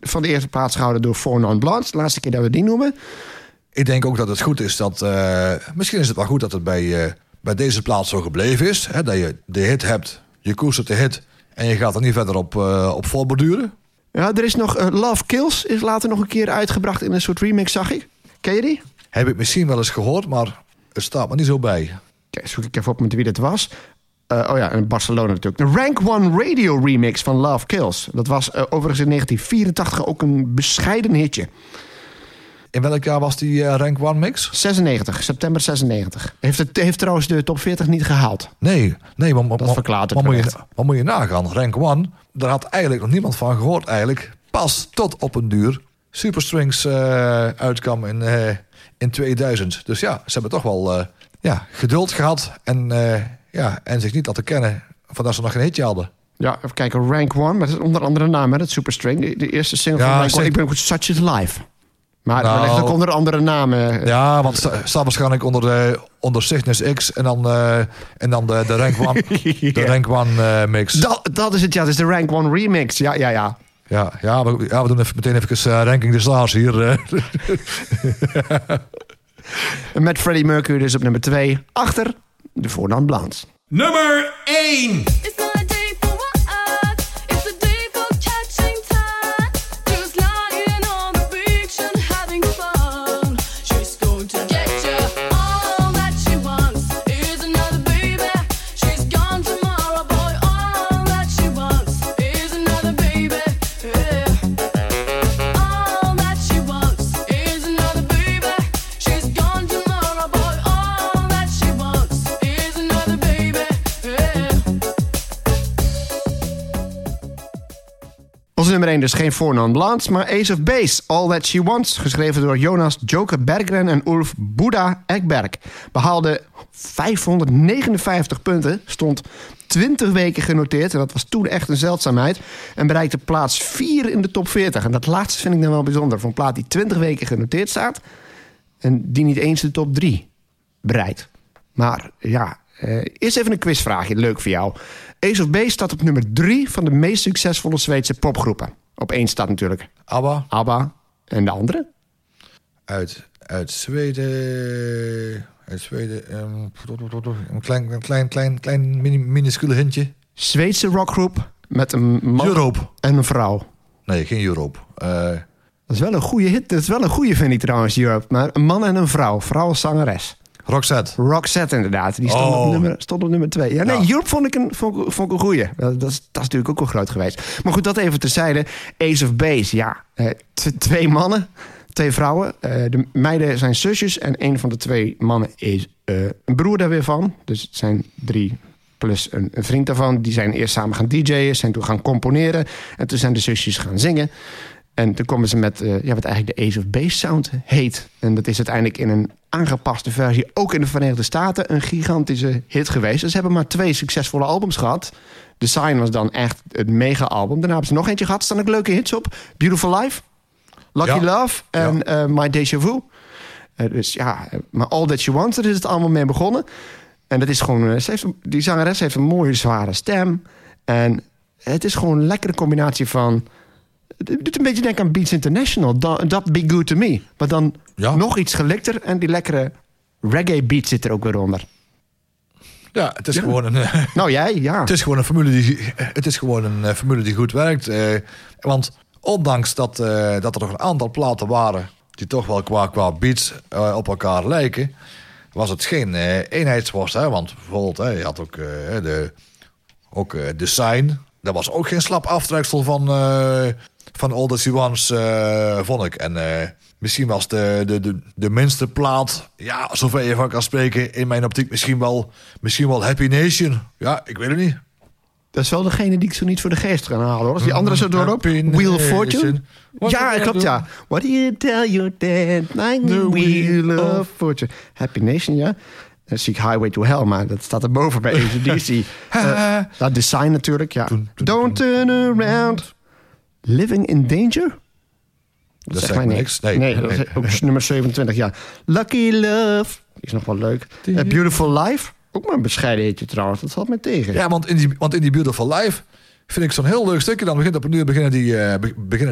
Van de eerste plaats gehouden door Fornan Blonds. De laatste keer dat we die noemen. Ik denk ook dat het goed is dat... misschien is het wel goed dat het bij deze plaats zo gebleven is. Hè, dat je de hit hebt, je koestert de hit... en je gaat er niet verder op voorborduren. Ja, er is nog Love Kills. Is later nog een keer uitgebracht in een soort remix, zag ik. Ken je die? Heb ik misschien wel eens gehoord, maar het staat me niet zo bij. Kijk, zoek ik even op met wie dat was. In Barcelona natuurlijk. De Rank One Radio remix van Love Kills. Dat was overigens in 1984 ook een bescheiden hitje. In welk jaar was die Rank One mix? 96, september 96. Heeft trouwens de top 40 niet gehaald. Nee, maar dat verklaart het. Maar moet je nagaan, Rank One, daar had eigenlijk nog niemand van gehoord eigenlijk. Pas tot op een duur Superstrings uitkwam in 2000. Dus ja, ze hebben toch wel geduld gehad en zich niet laten kennen van dat ze nog geen hitje hadden. Ja, even kijken, Rank One, met onder andere naam, hè, dat Superstring. De eerste single van Rank One, Ik ben Such Is Life. Maar dat ligt ook onder andere namen. Ja, want staat waarschijnlijk onder Cygnus X en dan de Rank One, yeah. De Rank One mix. Dat is het, ja. Dat is de Rank One remix. Ja. We doen meteen even ranking de stars hier. Met Freddie Mercury dus op nummer 2. Achter de Fornan Blonds. Nummer 1. Nummer 1 dus geen Fornan Blonds, maar Ace of Base, All That She Wants, geschreven door Jonas Joker Berggren en Ulf Buda Ekberg. Behaalde 559 punten, stond 20 weken genoteerd en dat was toen echt een zeldzaamheid. En bereikte plaats 4 in de top 40. En dat laatste vind ik dan wel bijzonder, van plaat die 20 weken genoteerd staat en die niet eens de top 3 bereikt. Maar ja... eerst even een quizvraagje, leuk voor jou. Ace of Base staat op nummer 3 van de meest succesvolle Zweedse popgroepen. Op 1 staat natuurlijk ABBA. En de andere? Uit Zweden. Een klein minuscule hintje. Zweedse rockgroep Met een man en een vrouw. Nee, geen Europe. Dat is wel een goede hit. Dat is wel een goede, vind ik trouwens, Europe. Maar een man en een vrouw. Vrouw als zangeres. Roxette. Roxette, inderdaad. Die stond, stond op nummer 2. Ja, nee, ja. Europe vond ik een goeie. Dat is natuurlijk ook wel groot geweest. Maar goed, dat even terzijde. Ace of Base, ja. Twee mannen, twee vrouwen. De meiden zijn zusjes. En een van de twee mannen is een broer daar weer van. Dus het zijn drie... plus een vriend daarvan. Die zijn eerst samen gaan DJ'en, zijn toen gaan componeren. En toen zijn de zusjes gaan zingen. En toen komen ze met wat eigenlijk de Ace of Base sound heet. En dat is uiteindelijk in een aangepaste versie... ook in de Verenigde Staten een gigantische hit geweest. Dus ze hebben maar 2 succesvolle albums gehad. The Sign was dan echt het mega-album. Daarna hebben ze nog eentje gehad. Er staan ook leuke hits op. Beautiful Life, Lucky Love en My Déjà Vu. Maar All That You Want, daar is het allemaal mee begonnen... En dat is gewoon, die zangeres heeft een mooie, zware stem. En het is gewoon een lekkere combinatie van... Het doet een beetje denken aan Beats International. That Be Good To Me. Maar dan nog iets gelikter. En die lekkere reggae beat zit er ook weer onder. Ja, het is gewoon een... Het is gewoon een formule die goed werkt. Want ondanks dat er nog een aantal platen waren... die toch wel qua beats op elkaar lijken... was het geen eenheidsworst, hè? Want bijvoorbeeld, je had ook The Sign. Dat was ook geen slap aftreksel van All That You Want, vond ik. En misschien was de minste plaat, ja, zover je van kan spreken... in mijn optiek misschien wel Happy Nation. Ja, ik weet het niet. Dat is wel degene die ik zo niet voor de geest ga halen, hoor. Als die andere zo doorop. Wheel of Fortune. Ja, klopt, ja. What do you tell your dad? Like the Wheel of Fortune. Happy Nation, ja. Dan zie ik Highway to Hell, maar dat staat erboven bij ACDC. Dat Design natuurlijk, ja. Don't turn around. Living in Danger? Dat zegt mij niks. Nee, dat is ook nummer 27, ja. Lucky Love. Is nog wel leuk. Beautiful Life. Ook maar een bescheidenheidje trouwens, dat valt mij tegen. Ja, want in die Beautiful Life vind ik zo'n heel leuk stukje. Dan begint op een uur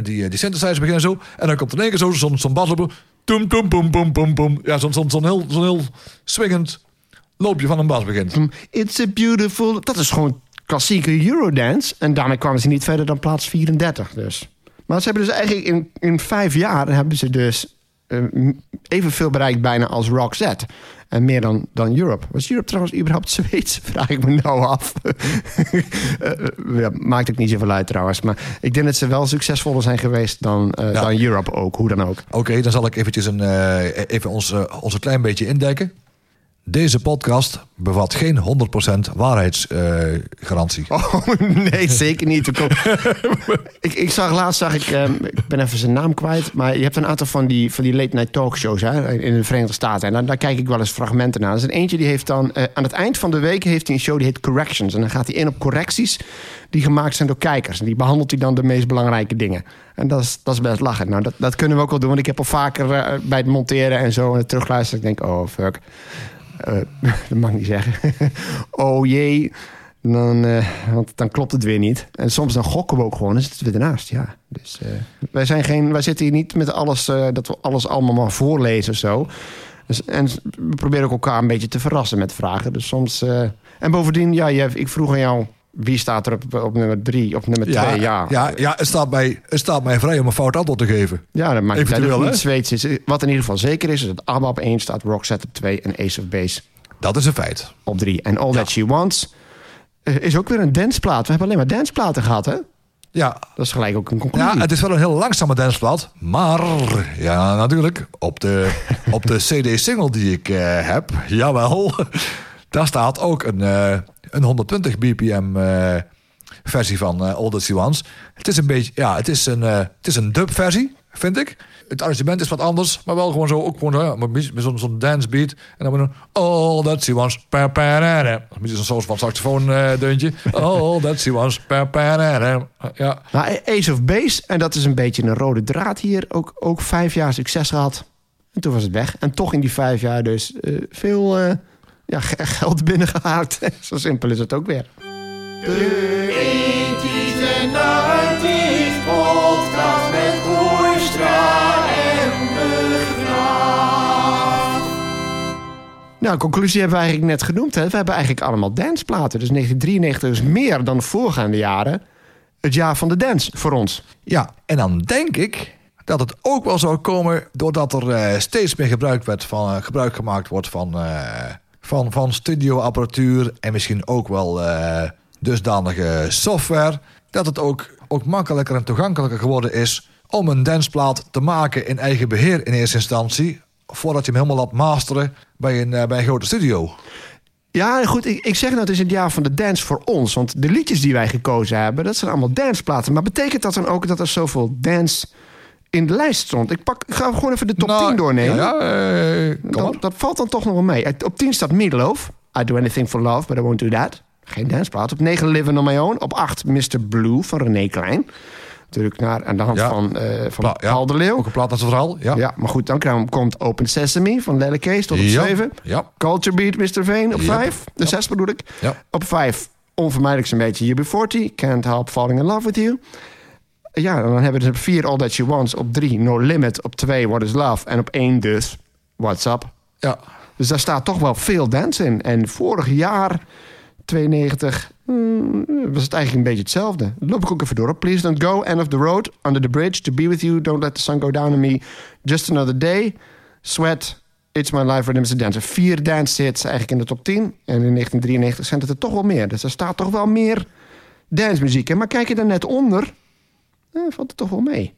die synthesizer beginnen zo. En dan komt er in één keer zo'n bas op. Toem, toem, pom, pom, pom, pom. Ja, zo'n heel swingend loopje van een bas begint. It's a beautiful... Dat is gewoon klassieke Eurodance. En daarmee kwamen ze niet verder dan plaats 34 dus. Maar ze hebben dus eigenlijk in 5 jaar... hebben ze dus evenveel bereikt bijna als Roxette... En meer dan Europe. Was Europe trouwens überhaupt Zweeds? Vraag ik me nou af. Maakt ook niet zoveel uit trouwens. Maar ik denk dat ze wel succesvoller zijn geweest dan Europe ook. Hoe dan ook. Oké, dan zal ik eventjes ons een klein beetje indekken. Deze podcast bevat geen 100% waarheidsgarantie. Nee, zeker niet. Ik ben even zijn naam kwijt... maar je hebt een aantal van die late-night talkshows in de Verenigde Staten. En daar kijk ik wel eens fragmenten naar. Dus eentje die heeft dan... aan het eind van de week heeft hij een show die heet Corrections. En dan gaat hij in op correcties die gemaakt zijn door kijkers. En die behandelt hij dan de meest belangrijke dingen. En dat is best lachen. Nou, dat kunnen we ook wel doen. Want ik heb al vaker bij het monteren en zo en het terugluisteren... ik denk, oh, fuck... dat mag ik niet zeggen. Oh jee. Want dan klopt het weer niet. En soms dan gokken we ook gewoon. Dan zitten we ernaast, ja. Dus wij zitten hier niet met alles... dat we alles allemaal maar voorlezen of zo. Dus, en we proberen ook elkaar een beetje te verrassen met vragen. Dus soms... en bovendien, ja, ik vroeg aan jou... Wie staat er op nummer 3, op nummer 2? Ja, het staat mij vrij om een fout antwoord te geven. Ja, dat maakt eventueel niet Zweeds is. Wat in ieder geval zeker is dat ABBA op 1 staat, Roxette op 2 en Ace of Base. Dat is een feit. Op 3. En All That She Wants is ook weer een dansplaat. We hebben alleen maar dansplaten gehad, hè? Ja. Dat is gelijk ook een conclusie. Ja, het is wel een heel langzame dansplaat. Maar, ja, natuurlijk, op de CD-single die ik heb, jawel... Daar staat ook een 120 bpm versie van All That You Want. Het is een beetje, het is een dub versie, vind ik. Het arrangement is wat anders, maar wel gewoon zo, ook gewoon met zo'n dancebeat. En dan All That You Want, beetje zo'n soort van saxofoon deuntje. All That You Want, ja. Nou, Ace of Base, en dat is een beetje een rode draad hier. Ook 5 jaar succes gehad. En toen was het weg. En toch in die 5 jaar dus veel... Ja, geld binnengehaald. Zo simpel is het ook weer. De 80's en 90's podcast met Kooistra en de Graaf. Nou, conclusie hebben we eigenlijk net genoemd. Hè? We hebben eigenlijk allemaal danceplaten. Dus 1993 is meer dan de voorgaande jaren. het jaar van de dance voor ons. Ja, en dan denk ik dat het ook wel zou komen doordat er steeds meer gebruik gemaakt wordt van studioapparatuur en misschien ook wel dusdanige software. Dat het ook makkelijker en toegankelijker geworden is om een danceplaat te maken in eigen beheer in eerste instantie, voordat je hem helemaal laat masteren bij een grote studio. Ja, goed, ik zeg nou, het is het jaar van de dance voor ons. Want de liedjes die wij gekozen hebben, dat zijn allemaal danceplaten. Maar betekent dat dan ook dat er zoveel dance in de lijst stond? Ik ga gewoon even de top 10 doornemen. Dat valt dan toch nog wel mee. Op 10 staat Meatloaf. I do anything for love, but I won't do that. Geen danceplaat. Op 9 Living on my own. Op 8 Mr. Blue van René Klein. Natuurlijk aan de hand van Paul de Leeuw. Ook een plaat als het verhaal. Ja, maar goed, dan komt Open Sesame van Lelle Kees tot op 7. Ja. Culture Beat, Mr. Veen op 5. De 6 bedoel ik. Ja. Op 5, onvermijdelijk een beetje UB40. Can't Help Falling in Love with You. Ja, dan hebben we dus op 4 All That She Wants. Op 3 No Limit. Op 2 What Is Love. En op 1 dus What's Up. Ja. Dus daar staat toch wel veel dance in. En vorig jaar, 92... was het eigenlijk een beetje hetzelfde. Dat loop ik ook even door op. Please Don't Go, End of the Road, Under the Bridge, To Be With You, Don't Let the Sun Go Down on Me, Just Another Day, Sweat, It's My Life, Rhythms and Dance. 4 dance hits eigenlijk in de top 10. En in 1993 zijn het er toch wel meer. Dus er staat toch wel meer dancemuziek. Maar kijk je daar net onder, valt het toch wel mee.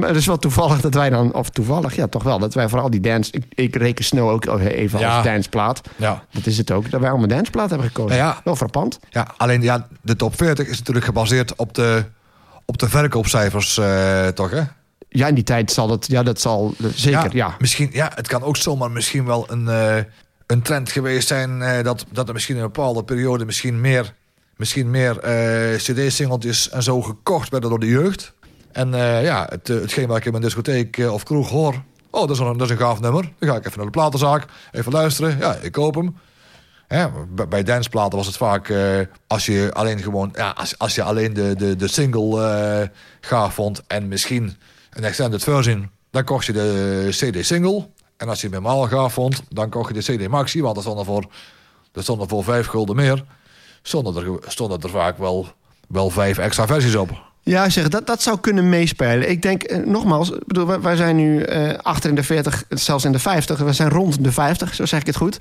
Het is wel toevallig dat wij dan, of toevallig, ja toch wel, dat wij vooral die dance, ik reken Snow ook even als danceplaat. Ja. Dat is het ook, dat wij allemaal danceplaat hebben gekozen. Ja. Wel frappant. Ja, alleen ja, de top 40 is natuurlijk gebaseerd op de verkoopcijfers, toch hè? Ja, in die tijd zal dat, ja dat zal, zeker, ja. Misschien, ja, het kan ook zomaar misschien wel een trend geweest zijn, dat er misschien in een bepaalde periode meer cd-singeltjes en zo gekocht werden door de jeugd. En hetgeen waar ik in mijn discotheek of kroeg hoor. Oh, dat is een gaaf nummer. Dan ga ik even naar de platenzaak. Even luisteren. Ja, ik koop hem. Ja, bij danceplaten was het vaak als je alleen de single gaaf vond. En misschien een extended version. Dan kocht je de CD single. En als je hem helemaal gaaf vond, dan kocht je de CD maxi. Want dat stond er voor 5 gulden meer. Stonden er vaak wel 5 extra versies op. Ja, zeg, dat zou kunnen meespelen. Ik denk, nogmaals, bedoel, wij zijn nu achter in de 40, zelfs in de 50. We zijn rond de 50, zo zeg ik het goed.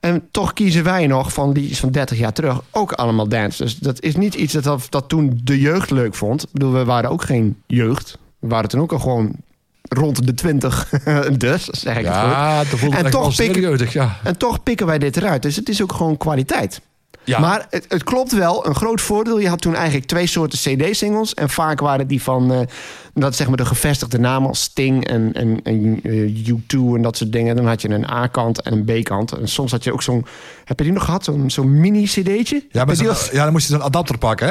En toch kiezen wij nog van die van 30 jaar terug ook allemaal dance. Dus dat is niet iets dat toen de jeugd leuk vond. Ik bedoel, we waren ook geen jeugd. We waren toen ook al gewoon rond de 20, dus zeg ik het goed. Ja, en toch pikken wij dit eruit. Dus het is ook gewoon kwaliteit. Ja. Maar het klopt wel, een groot voordeel. Je had toen eigenlijk 2 soorten cd-singles. En vaak waren die van dat zeg maar de gevestigde namen als Sting en U2 en dat soort dingen. Dan had je een A-kant en een B-kant. En soms had je ook zo'n... Heb je die nog gehad? Zo'n mini-cd'tje? Ja, dan moest je zo'n adapter pakken,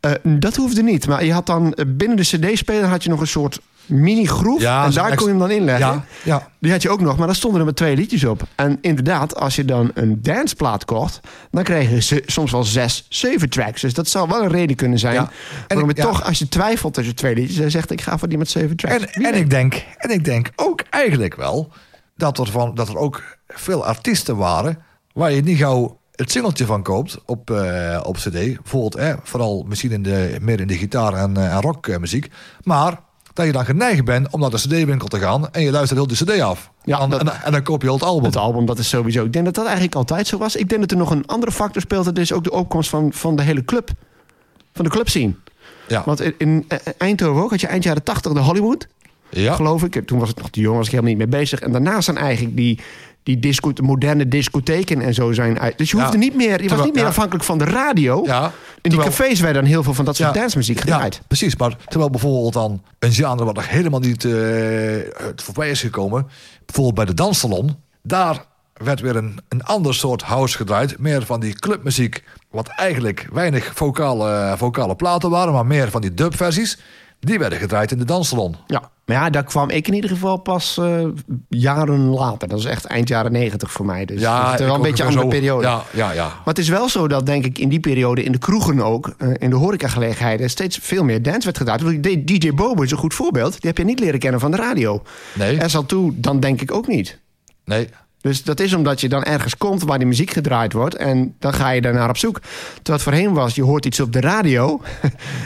hè? Dat hoefde niet. Maar je had dan binnen de cd-speler had je nog een soort mini-groef. Ja, en daar kon je hem dan inleggen. Ja, ja. Die had je ook nog, maar daar stonden er maar 2 liedjes op. En inderdaad, als je dan een danceplaat kocht, dan kregen ze soms wel 6, 7 tracks. Dus dat zou wel een reden kunnen zijn. Ja. En toch, als je twijfelt tussen 2 liedjes, dan zegt ik ga voor die met 7 tracks. En ik denk ook eigenlijk wel dat er ook veel artiesten waren waar je niet gauw het singeltje van koopt op cd. Bijvoorbeeld, vooral misschien meer in de gitaar en rockmuziek. Maar dat je dan geneigd bent om naar de cd-winkel te gaan en je luistert heel de cd af. Ja, en dan koop je heel het album. Het album, dat is sowieso. Ik denk dat eigenlijk altijd zo was. Ik denk dat er nog een andere factor speelt. Dat is ook de opkomst van de hele club. Van de clubscene. Ja. Want in Eindhoven ook had je eind jaren 80 de Hollywood. Ja. Geloof ik. Toen was het nog te jong, was ik helemaal niet mee bezig. En daarna zijn eigenlijk die moderne discotheken en zo zijn uit. Dus je hoefde niet meer, je was niet meer afhankelijk van de radio. Ja, die cafés werden dan heel veel van dat soort dancemuziek gedraaid. Ja, precies, maar terwijl bijvoorbeeld dan een genre wat nog helemaal niet voorbij is gekomen, bijvoorbeeld bij de danssalon, daar werd weer een ander soort house gedraaid. Meer van die clubmuziek, wat eigenlijk weinig vocale platen waren, maar meer van die dubversies. Die werden gedraaid in de danssalon. Ja, maar ja, daar kwam ik in ieder geval pas jaren later. Dat is echt eind jaren 90 voor mij. Dus ja, dat is wel een beetje een andere periode. Ja. Maar het is wel zo dat, denk ik, in die periode in de kroegen ook, in de horecagelegenheden, steeds veel meer dance werd gedraaid. DJ Bobo is een goed voorbeeld. Die heb je niet leren kennen van de radio. Nee. SL2 dan denk ik ook niet. Nee. Dus dat is omdat je dan ergens komt waar die muziek gedraaid wordt en dan ga je daarnaar op zoek. Terwijl het voorheen was, je hoort iets op de radio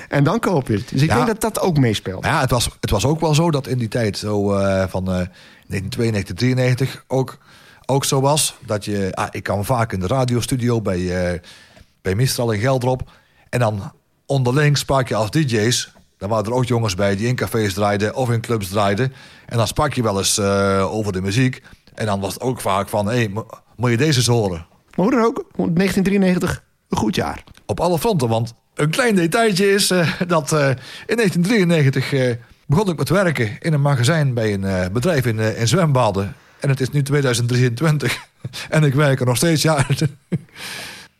en dan koop je het. Dus ik denk dat dat ook meespeelt. Ja, het was ook wel zo dat in die tijd zo van 1992, 1993 ook zo was. Dat je, ik kwam vaak in de radiostudio bij Mistral en Geldrop en dan onderling sprak je als DJ's. Dan waren er ook jongens bij die in cafés draaiden of in clubs draaiden. En dan sprak je wel eens over de muziek. En dan was het ook vaak van, hé, moet je deze eens horen? Maar hoe dan ook, 1993, een goed jaar. Op alle fronten, want een klein detailtje is dat in 1993 begon ik met werken in een magazijn bij een bedrijf in zwembaden. En het is nu 2023 en ik werk er nog steeds, ja.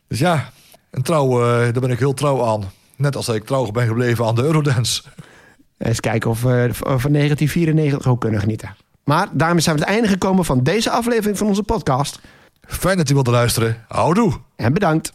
Dus ja, en daar ben ik heel trouw aan. Net als ik trouw ben gebleven aan de Eurodance. Eens kijken of we van 1994 ook kunnen genieten. Maar daarmee zijn we aan het einde gekomen van deze aflevering van onze podcast. Fijn dat u wilde luisteren. Houdoe. En bedankt.